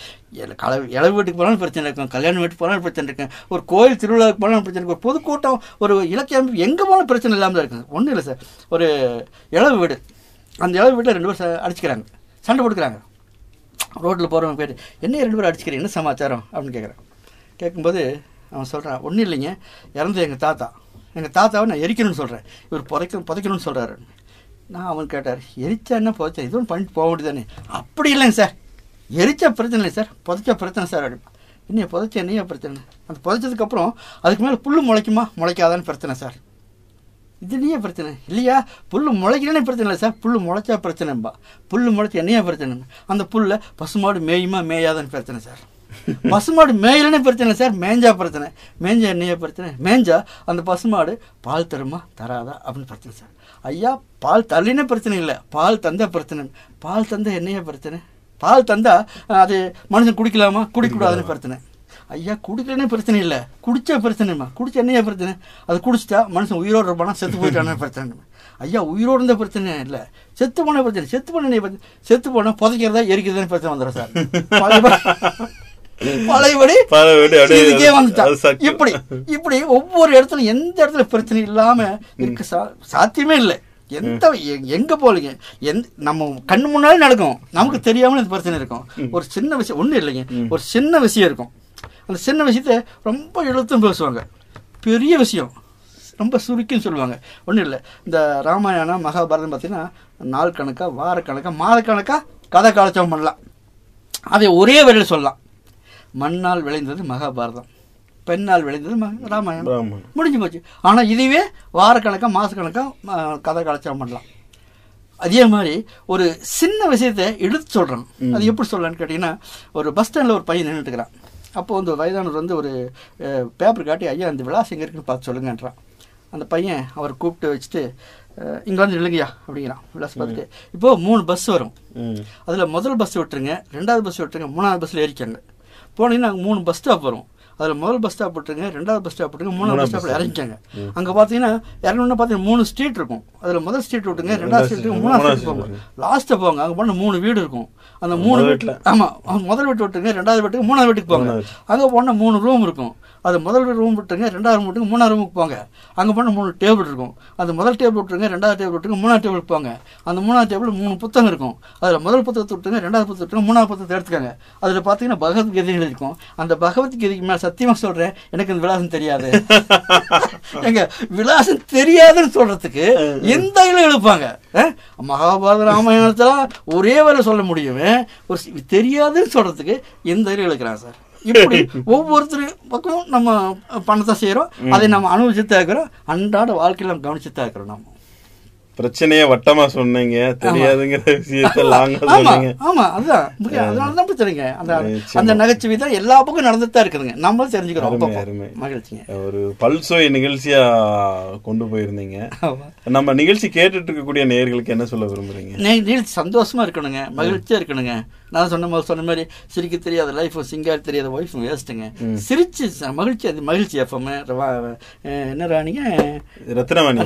இளவு வீட்டுக்கு போனாலும் பிரச்சனை இருக்கும், கல்யாணம் வீட்டுக்கு போனாலும் பிரச்சனை இருக்கும், ஒரு கோயில் திருவிழாவுக்கு போனாலும் பிரச்சனை, ஒரு பொதுக்கூட்டம், ஒரு இலக்கிய அமைப்பு, எங்க போனாலும் பிரச்சனை இல்லாமல் தான் இருக்காங்க. ஒன்றும் இல்லை சார், ஒரு இளவு வீடு, அந்த இளவு வீட்டில் 2 பேர் அடிச்சுக்கிறாங்க, சண்டை போட்டுக்கிறாங்க. ரோட்டில் போகிறவங்க போய்ட்டு, என்ன 2 பேர் அடிச்சுக்கிறேன், என்ன சமாச்சாரம் அப்படின்னு கேட்குறான். கேட்கும்போது அவன் சொல்கிறான், ஒன்றும் இல்லைங்க, இறந்து எங்கள் தாத்தாவை நான் எரிக்கணும்னு சொல்கிறேன், இவர் புதைக்கணும்னு சொல்கிறாரு. நான் அவன் கேட்டார், எரிச்சா என்ன புதைச்சேன், இதுவும் பண்ணிட்டு போக வேண்டியதானே. அப்படி இல்லைங்க சார், எரிச்சா பிரச்சனை இல்லை சார், புதைச்சா பிரச்சனை சார் அப்படின்னு. இன்னைய புதைச்ச என்னையா பிரச்சனை, அந்த புதைச்சதுக்கப்புறம் அதுக்கு மேலே புல் முளைக்குமா முளைக்காதான்னு பிரச்சனை சார். இது நீயே பிரச்சனை இல்லையா, புல் முளைக்கலனே பிரச்சனை இல்லை சார், புல் முளைச்சா பிரச்சனைம்பா, புல் முளைச்சி என்னையா பிரச்சனை, அந்த புல்லை பசுமாடு மேயுமா மேயாதான்னு பிரச்சனை சார், பசுமாடு மேயலனே பிரச்சனை சார், மேஞ்சா பிரச்சனை, மேஞ்சா என்னையா பிரச்சனை, மேஞ்சா அந்த பசுமாடு பால் தருமா தராதா அப்படின்னு பிரச்சனை சார். ஐயா பால் தரலினே பிரச்சனை இல்லை, பால் தந்தா பிரச்சனை, பால் தந்தா என்னையா பிரச்சனை, பால் தந்தா அது மனுஷன் குடிக்கலாமா குடிக்கூடாதுன்னு பிரச்சனை. ஐயா குடிக்கலனே பிரச்சனை இல்லை, குடித்தா பிரச்சனைம்மா, குடிச்சா என்னையா பிரச்சனை, அது குடிச்சிட்டா மனுஷன் உயிரோடு இருப்பானா செத்து போயிட்டானே பிரச்சனை. ஐயா உயிரோடு இருந்த பிரச்சனை இல்லை, செத்து போன பிரச்சனை, செத்து போனால் புதைக்கிறதா எரிக்கிறதானே பிரச்சனை வந்துடும் சார். பழையபடி வந்துட்டான். இப்படி ஒவ்வொரு இடத்துல, எந்த இடத்துல பிரச்சனை இல்லாமல் இருக்க சாத்தியமே இல்லை. எங்க போலீங்க, நம்ம கண்ணு முன்னாலே நடக்கும், நமக்கு தெரியாமல் இந்த பிரச்சனை இருக்கும். ஒரு சின்ன விஷயம், ஒன்றும் இல்லைங்க, ஒரு சின்ன விஷயம் இருக்கும். அந்த சின்ன விஷயத்த ரொம்ப இழுத்தும் பேசுவாங்க, பெரிய விஷயம் ரொம்ப சுருக்கின்னு சொல்லுவாங்க. ஒன்றும் இல்லை, இந்த ராமாயணம் மகாபாரதம் பார்த்தீங்கன்னா நாள் கணக்காக, வாரக்கணக்காக, மாதக்கணக்காக கதை காலச்சவம் பண்ணலாம். அதை ஒரே வரையில் சொல்லலாம். மண்ணால் விளைந்தது மகாபாரதம், பெண்ணால் விளைந்தது ராமாயணம், முடிஞ்சு போச்சு. ஆனால் இதுவே வாரக்கணக்காக மாதக்கணக்காக கதை காலச்சவம் பண்ணலாம். அதே மாதிரி ஒரு சின்ன விஷயத்தை எடுத்து சொல்கிறாங்க. அது எப்படி சொல்லலான்னு கேட்டிங்கன்னா, ஒரு பஸ் ஸ்டாண்டில் ஒரு பையன் நின்றுட்டுக்கிறான். அப்போது வந்து வயதானவர் வந்து ஒரு பேப்பர் காட்டி, ஐயா அந்த விலாசம் எங்கே இருக்குன்னு பார்த்து சொல்லுங்கன்றான். அந்த பையன் அவரை கூப்பிட்டு வச்சுட்டு, இங்கே வந்து இல்லைங்கய்யா அப்படிங்கிறான். விலாசம் பார்த்துட்டு, இப்போது 3 பஸ் வரும், அதில் முதல் பஸ் விட்டுருங்க, 2வது பஸ் விட்டுருங்க, 3வது பஸ்ஸில் ஏறிக்காங்க. போனீங்கன்னா அங்கே 3 பஸ் ஸ்டாப் வரும், அதில் முதல் பஸ் ஸ்டாப் விட்டுருங்க, 2வது பஸ் ஸ்டாப் விட்டுருங்க, 3வது பஸ் ஸ்டாப்பில் இறங்கிக்காங்க. அங்கே பார்த்தீங்கன்னா இறங்கணுன்னா பார்த்தீங்கன்னா 3 ஸ்ட்ரீட் இருக்கும், அதில் முதல் ஸ்ட்ரீட் விட்டுங்க, 2வது ஸ்ட்ரீட், 3வது ஸ்ட்ரீட் போங்க, லாஸ்ட்டை போங்க, அங்கே போனால் 3 வீடு இருக்கும். அந்த 3 வீட்டில் ஆமாம், முதல் வீட்டு விட்டுருங்க, 2வது வீட்டுக்கு, 3வது வீட்டுக்கு போங்க. அங்கே போனால் 3 ரூம் இருக்கும், அது முதல் ரூம் விட்டுருங்க, 2வது ரூம் விட்டுங்க, 3வது ரூமுக்கு போங்க. அங்கே போனால் 3 டேபிள் இருக்கும், அது முதல் டேபிள் விட்டுருங்க, 2வது டேபிள் விட்டுங்க, 3வது டேபிளுக்கு போங்க. அந்த 3வது டேபிள் 3 புத்தகம் இருக்கும், அதில் முதல் புத்தகத்தை விட்டுருங்க, 2வது புத்தகத்தை விட்டுருங்க, 3வது புத்தகத்தை எடுத்துக்காங்க. அதில் பார்த்தீங்கன்னா பகவத்கீதைகள் இருக்கும். அந்த பகவத்கீதைக்கு மேலே சத்தியமாக சொல்கிறேன், எனக்கு இந்த விலாசம் தெரியாது. எங்க விலாசம் தெரியாதுன்னு சொல்கிறதுக்கு எந்த இடம் எழுப்பாங்க? மகாபாரத ராமாயணத்தெல்லாம் ஒரே வரை சொல்ல முடியுமே, ஒரு தெரியாதுன்னு சொல்கிறதுக்கு எந்த இடம் எழுக்கிறாங்க சார்? இப்படி ஒவ்வொருத்தரு பக்கமும் நம்ம பணத்தை செய்கிறோம், அதை நம்ம அனுபவிச்சுத்தான் இருக்கிறோம், அன்றாட வாழ்க்கையில் நம்ம கவனிச்சுத்தான் இருக்கிறோம். நம்ம பிரச்சனைய வட்டமா சொன்னீங்க, தெரியாதுங்கிற விஷயத்தை லாங்கா சொன்னீங்க. ஆமா அதுதான் அதனாலதான் பிரச்சனைங்க. அந்த அந்த நகைச்சுவை தான் எல்லா பக்கம் நடந்துதான் இருக்குதுங்க, நம்மளும் தெரிஞ்சுக்கிறோம். மகிழ்ச்சிங்க. ஒரு பல்சுவை நிகழ்ச்சியா கொண்டு போயிருந்தீங்க. நம்ம நிகழ்ச்சி கேட்டுட்டு இருக்கக்கூடிய நேயர்களுக்கு என்ன சொல்ல விரும்புறீங்க? நிகழ்ச்சி சந்தோஷமா இருக்கணுங்க, மகிழ்ச்சியா இருக்கணுங்க. நான் சொன்ன மாதிரி சிரிக்க தெரியாத லைஃப், சிங்காரி தெரியாத ஒய்ஃபும் வேஸ்ட்டுங்க. சிரிச்சு மகிழ்ச்சி, அது மகிழ்ச்சி எஃப்எம். என்ன ராணிங்க,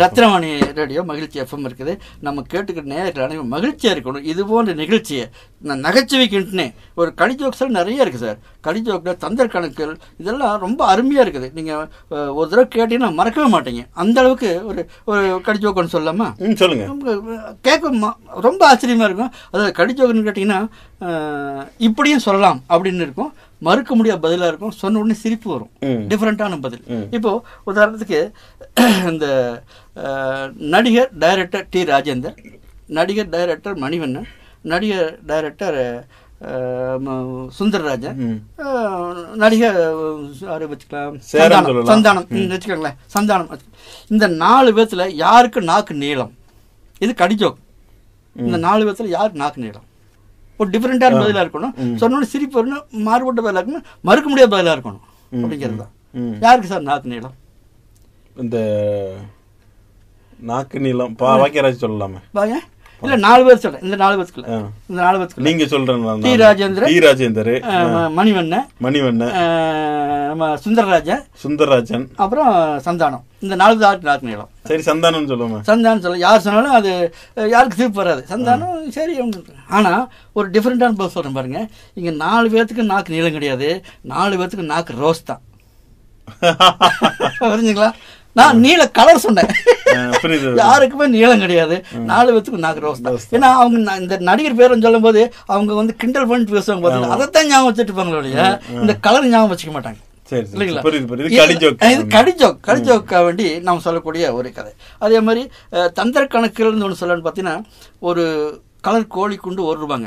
ரத்னவாணி ரேடியோ மகிழ்ச்சி எஃப்எம் இருக்குது. நம்ம கேட்டுக்கிற நேரில் அனைவரும் மகிழ்ச்சியாக இருக்கணும். இது போன்ற நிகழ்ச்சியை நான் நகைச்சுவைக்குன்ட்டுனே ஒரு கடிஜோக்ஸ்லாம் நிறைய இருக்குது சார். கடிஜோக்கில் தந்தர் கணக்குகள் இதெல்லாம் ரொம்ப அருமையாக இருக்குது. நீங்கள் ஒரு தடவை கேட்டீங்கன்னா மறக்கவே மாட்டீங்க. அந்தளவுக்கு ஒரு ஒரு கடிஜோக்குன்னு சொல்லலாமா? சொல்லுங்கள். கேட்க ரொம்ப ஆச்சரியமாக இருக்கும். அதாவது கடிஜோக்குன்னு கேட்டிங்கன்னா இப்படியும் சொல்லலாம் அப்படின்னு இருக்கும், மறுக்க முடியாத பதிலாக இருக்கும், சொன்ன உடனே சிரிப்பு வரும், டிஃப்ரெண்ட்டான பதில். இப்போது உதாரணத்துக்கு இந்த நடிகர் டைரக்டர் டி ராஜேந்தர், நடிகர் டைரக்டர் மணிவண்ணன், நடிகர் டைரக்டர் சுந்தரராஜன், நடிகர் யாரை வச்சுக்கலாம், சந்தானம் வச்சுக்கோங்களேன், சந்தானம். இந்த 4 பேர்த்தில் யாருக்கு நாக்கு நீளம்? இது கடிஜோக். இந்த 4 பேர்த்தில் யாருக்கு நாக்கு நீளம்? ஒரு டிஃப்ரெண்டான பதிலாக இருக்கணும், சொன்னோட சிரிப்பு வரணும், மாறுபட்ட பதிலாக இருக்கணும், மறுக்க முடியாத பதிலாக இருக்கணும். அப்படிங்கிறது தான். யாருக்கு சார் நாக்கு நீளம்? இந்த நாக்கு நீளம் வாக்கியராஜ் சொல்லலாமே. இல்ல 4 பேர் சொல்றேன். இந்த 4 பேர்த்துக்குள்ள நீங்க சொல்றேன். டி ராஜேந்திரன், மணிவண்ணன், நம்ம சுந்தரராஜன், அப்புறம் சந்தானம். இந்த 4 பேர் நாக்கு நீளம். சரி, சந்தானம் சொல்லுங்க. சந்தானம் சொல்ல யார் சொன்னாலும் அது யாருக்கு திருப்பி வராது. சந்தானம் சரி. ஆனா ஒரு டிஃப்ரெண்டான பதில் சொல்றேன் பாருங்க. இங்க 4 பேர்த்துக்கு நாக்கு நீளம் கிடையாது, 4 பேர்த்துக்கு நாக்கு ரோஸ் தான். புரிஞ்சுங்களா? நான் நீல கலர் சொன்னேன், யாருக்குமே நீளம் கிடையாது. 4 பேர்த்துக்கு நாக்கு ரோஸ் தான். ஏன்னா அவங்க இந்த நடிகர் பேரும் சொல்லும் போது அவங்க வந்து கிண்டல் பண்ணிட்டு பேசுவாங்க பார்த்தீங்கன்னா, அதைத்தான் ஞாபகம் வச்சுட்டு இருப்பாங்களோடைய, இந்த கலர் ஞாபகம் வச்சுக்க மாட்டாங்க. கடிஜோக்கா வேண்டி நாம் சொல்லக்கூடிய ஒரு கதை. அதே மாதிரி தந்திர கணக்குகள்னு ஒன்று சொல்லணும்னு பார்த்தீங்கன்னா, ஒரு கலர் கோழி குண்டு 1 ரூபாங்க.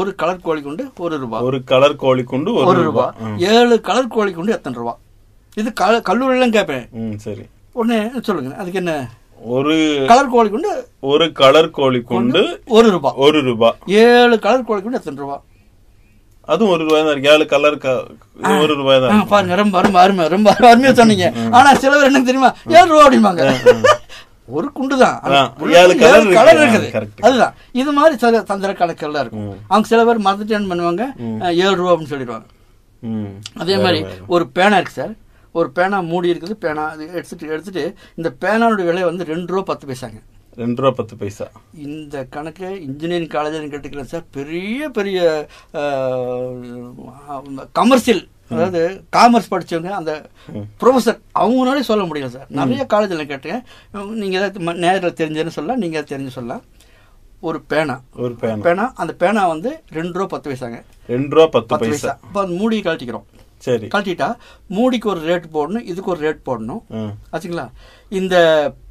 ஒரு கலர் கோழி குண்டு 1 ரூபா. ஒரு கலர் கோழி குண்டு 1 ரூபா. 7 கலர் கோழி குண்டு எத்தனை ரூபா? இது கல்லூரிலாம் கேட்பேன். சரி, உடனே சொல்லுங்க அதுக்கு என்ன. ஒரு கலர் கோழி கொண்டு, ஒரு கலர் கோழி கொண்டு 1 ரூபா. 1 ரூபா. 7 கலர் கோழி கொண்டு எத்தனை ரூபா? அதுவும் 1 ரூபாய் தான் இருக்கு. 7 கலர் 1 ரூபாய் தான். பாருங்க, ரொம்ப அருமை அருமை, ரொம்ப அருமையா சொன்னீங்க. ஆனா சில பேர் என்ன தெரியுமா, 7 ரூபா அப்படிமாங்க. ஒரு குண்டு தான், 7 கலர் இருக்குது. அதுதான் இது மாதிரி தந்திர கணக்கு தான் இருக்கும். அவங்க சில பேர் மறந்துட்டு என்ன பண்ணுவாங்க, 7 ரூபா அப்படின்னு சொல்லிடுவாங்க. அதே மாதிரி ஒரு பேனா இருக்கு சார். ஒரு பேனா மூடி இருக்குது. பேனா எடுத்துட்டு இந்த பேனாவோட விலை வந்து 2 ரூபா 10 பைசாங்க. 2 ரூபா 10 பைசா. இந்த கணக்கு இன்ஜினியரிங் காலேஜ் கேட்டுக்கலாம் சார். பெரிய பெரிய கமர்ஷியல், அதாவது காமர்ஸ் படித்தவங்க அந்த ப்ரொஃபஸர் அவங்களாலே சொல்ல முடியும் சார். நிறைய காலேஜில் கேட்டேன். நீங்கள் ஏதாவது நேரில் தெரிஞ்சதுன்னு சொல்லலாம், நீங்கள் தெரிஞ்சு சொல்லலாம். ஒரு பேனா, அந்த பேனா வந்து 2 ரூபா 10 பைசாங்க. 2 ரூபா 10 பைசா. இப்போ அது மூடி கழட்டிக்கிறோம். சரி, கழட்டிட்டா மூடிக்கு ஒரு ரேட் போடணும், இதுக்கு ஒரு ரேட் போடணும். ஆச்சுங்களா? இந்த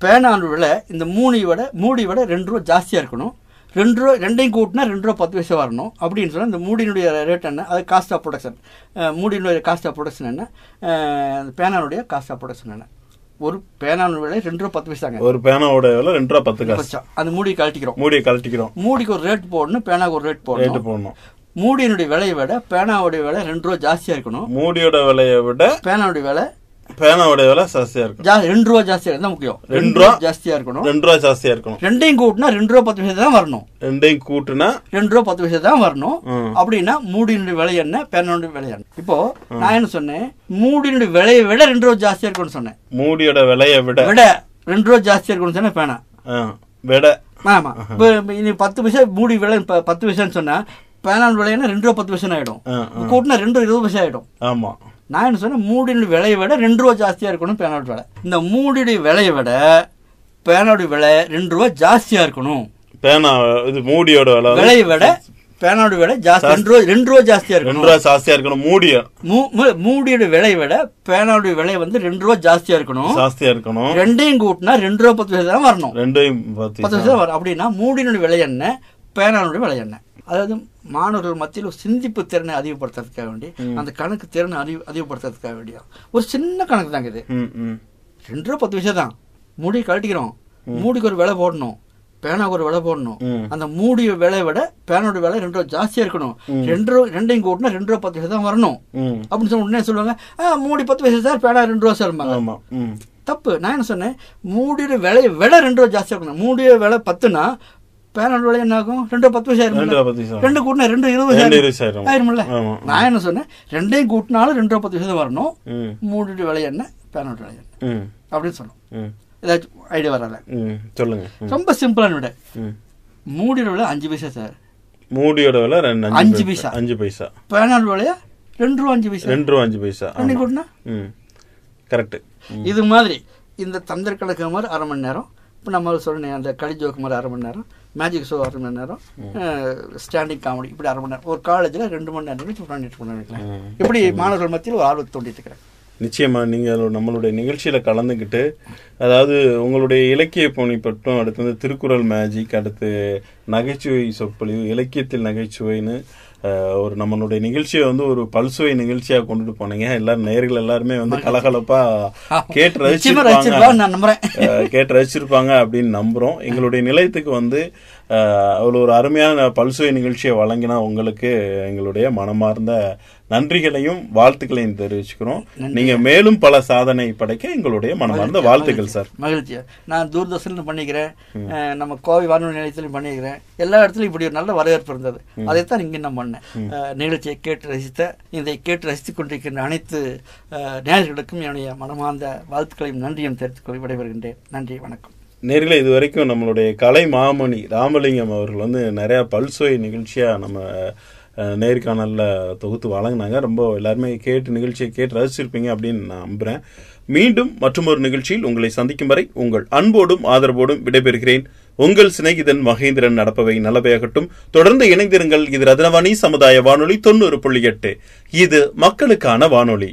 பேனான விலை இந்த மூடி விட 2 ரூபா ஜாஸ்தியாக இருக்கணும். 2 ரூபா ரெண்டையும் கூட்டினா 2 ரூபா 10 பைசா வரணும் அப்படின்னு சொன்னால் இந்த மூடியினுடைய ரேட் என்ன? அது காஸ்ட் ஆஃப் ப்ரொடக்ஷன். மூடியினுடைய காஸ்ட் ஆஃப் ப்ரொடக்ஷன் என்ன? பேனானுடைய காஸ்ட் ஆஃப் ப்ரொடக்ஷன் என்ன? ஒரு பேனான விலை 2 ரூபா 10 பைசாங்க. ஒரு பேனாவோட விலை 2 ரூபா 10 பைசா. அந்த மூடியை கழட்டிக்கிறோம். மூடிக்கு ஒரு ரேட் போடணும், பேனாவுக்கு ஒரு ரேட் போடணும். மூடியினுடைய விலையை விட பேனாவுடைய விலை 2 ரூபா ஜாஸ்தியா இருக்கணும். மூடியோட விலையை விட பேனாவுடைய விலை ஜாஸ்தியா இருக்கும். 2 ரூபா ஜாஸ்தியா இருந்தா முக்கியம். 2 ரூபா ஜாஸ்தியா இருக்கணும். 2 ரூபா ஜாஸ்தியா இருக்கணும். ரெண்டையும் கூட்டினா 2 ரூபா 10 பைசா தான் வரணும். ரெண்டையும் கூட்டினா 2 ரூபா 10 பைசா தான் வரணும். அப்படின்னா மூடியினுடைய விலை என்ன, பேனாவுடைய விலை என்ன? இப்போ நான் என்ன சொன்னேன், மூடியினுடைய விலையை விட 2 ரூபா ஜாஸ்தியா இருக்கும்னு சொன்னேன். மூடியோட விலையை விட 2 ரூபா ஜாஸ்தியா இருக்கும்னு சொன்னேன். பேனா விட ஆமா. இப்போ 10 பைசா மூடி விலை 10 பைசான்னு சொன்னா பேனான் விலையினா 2 ரூபா 10 பைசா ஆயிடும். கூட்டினா 2 ரூபா 20 பைசா ஆயிடும். ஆமா, நான் என்ன சொன்னேன், மூடியுடைய விலையை விட 2 ரூபா ஜாஸ்தியா இருக்கணும் பேனாவோட விலை. இந்த மூடியுடைய விலையை விட பேனாவுடைய விலை 2 ரூபா ஜாஸ்தியா இருக்கணும். பேனா இது மூடியோட விலையை விட பேனாவுடைய விலை 2 ரூபா ஜாஸ்தியா இருக்கணும். 2 ரூபா ஜாஸ்தியா இருக்கணும். மூடியோட விலையை விட பேனாவுடைய விலை வந்து 2 ரூபா ஜாஸ்தியா இருக்கணும். ரெண்டையும் கூட்டினா 2 ரூபா 10 பைசா தான் வரணும். 2 ரூபா 10 பைசா வரும். அப்படின்னா மூடியினுடைய விலை என்ன, பேனாவுடைய விலை என்ன? அதாவது மாணவர்கள் மத்தியில் சிந்திப்பு திறனை அதிகப்படுத்துறதுக்காக வேண்டி, அந்த கணக்கு திறனை அதிகப்படுத்துறதுக்காக வேண்டிய ஒரு சின்ன கணக்கு தாங்க இது. 2 ரூபா 10 பைசா தான். மூடி கழட்டிக்கிறோம், மூடிக்கு ஒரு விலை போடணும், பேனாவுக்கு ஒரு விலை போடணும். அந்த மூடி விலையை விட பேனோட விலை 2 ரூபா ஜாஸ்தியா இருக்கணும். 2 கூட்டினா 2 ரூபா 10 பைசா தான் வரணும் அப்படின்னு சொல்லி உடனே சொல்லுவாங்க, மூடி 10 பைசா சார், பேனா 2 ரூபா சார்பாங்க. தப்பு. நான் என்ன சொன்னேன், மூடியோட விலையை விட 2 ரூபா ஜாஸ்தியா இருக்கணும். மூடிய விலை 10னா பேனோட விலை என்ன ஆகும்? 2 ரூபா 10 பைசா ஆயிரும். 2 கூட்டினா 2 20 ஆயிரும்ல. நான் என்ன சொன்னேன், 2 கூட்டினாலும் 2 ரூபா 10 பைசா தான் வரணும். மூடியோட விலை என்ன, பேனோட விலை என்ன அப்படின்னு சொன்னோம். ஏதாச்சும் ஐடியா வரால சொல்லுங்க. ரொம்ப சிம்பிளான விட, மூடியோட விலை 5 பைசா சார், மூடியோட விலை 5 பைசா 5 பைசா, பேனோட விலையா 2 ரூபா 5 பைசா 2 ரூபா 5 பைசா. ரெண்டு கூட்டினா கரெக்ட். இது மாதிரி இந்த தந்தர் கணக்கு மாதிரி 1/2 மணி நேரம், இப்போ நம்ம சொன்னேன் அந்த கடி ஜோக்கு மாதிரி 1/2 மணி நேரம், மேஜிக் ஷோ 1/2 மணி நேரம், ஸ்டாண்டிங் காமெடி இப்படி 1/2 மணி நேரம், ஒரு காலேஜில் 2 மணி நேரம் வச்சு பண்ணிட்டு இப்படி மாணவர்கள் மத்தியில் ஒரு ஆர்வத்தை தோண்டிட்டு இருக்கிறேன். நிச்சயமாக நீங்கள் நம்மளுடைய நிகழ்ச்சியில் கலந்துக்கிட்டு, அதாவது உங்களுடைய இலக்கிய பணிப்பட்டும், அடுத்து வந்து திருக்குறள் மேஜிக், அடுத்து நகைச்சுவை சொற்பொழிவு, இலக்கியத்தில் நகைச்சுவைன்னு ஒரு நம்மளுடைய நிகழ்ச்சியை வந்து ஒரு பல்சுவை நிகழ்ச்சியாக கொண்டுட்டு போனீங்க. எல்லாரும் நேயர்கள் எல்லாருமே வந்து கலகலப்பாக கேட்டு ரசிச்சிருப்பாங்க அப்படின்னு நம்புகிறோம். எங்களுடைய நிலையத்துக்கு வந்து அவ்வளோ ஒரு அருமையான பல்சுவை நிகழ்ச்சியை வழங்கினா உங்களுக்கு எங்களுடைய மனமார்ந்த நன்றிகளையும் வாழ்த்துக்களையும் தெரிவிச்சுக்கிறோம். நீங்க மேலும் பல சாதனை படைக்க எங்களுடைய மனமார்ந்த வாழ்த்துக்கள் சார். மகிழ்ச்சியா நான் தூர்தர்ஷன் பண்ணிக்கிறேன், நம்ம கோவை வானொலி நிலையத்திலையும் பண்ணிக்கிறேன். எல்லா இடத்துலையும் இப்படி ஒரு நல்ல வரவேற்பு இருந்தது. அதைத்தான் இங்கே நான் பண்ணேன். நிகழ்ச்சியை கேட்டு ரசித்த, இதை கேட்டு ரசித்துக் கொண்டிருக்கின்ற அனைத்து நேயர்களுக்கும் என்னுடைய மனமார்ந்த வாழ்த்துக்களையும் நன்றியும் தெரிவித்துக்கொள்ள விடைபெறுகின்றேன். நன்றி, வணக்கம். நேரில் இது வரைக்கும் நம்மளுடைய கலைமாமணி ராமலிங்கம் அவர்கள் வந்து நிறையா பல்சுவை நிகழ்ச்சியாக நம்ம நேர்காணலில் தொகுத்து வழங்கினாங்க. ரொம்ப எல்லாருமே கேட்டு நிகழ்ச்சியை கேட்டு ரசிச்சிருப்பீங்க அப்படின்னு நான் நம்புகிறேன். மீண்டும் மற்றொரு நிகழ்ச்சியில் உங்களை சந்திக்கும் வரை உங்கள் அன்போடும் ஆதரவோடும் விடைபெறுகிறேன். உங்கள் சிநேகிதன் மகேந்திரன். நடப்பவை நல்லவையாகட்டும். தொடர்ந்து இணைந்திருங்கள். இது ரத்னவாணி சமுதாய வானொலி 90.8. இது மக்களுக்கான வானொலி.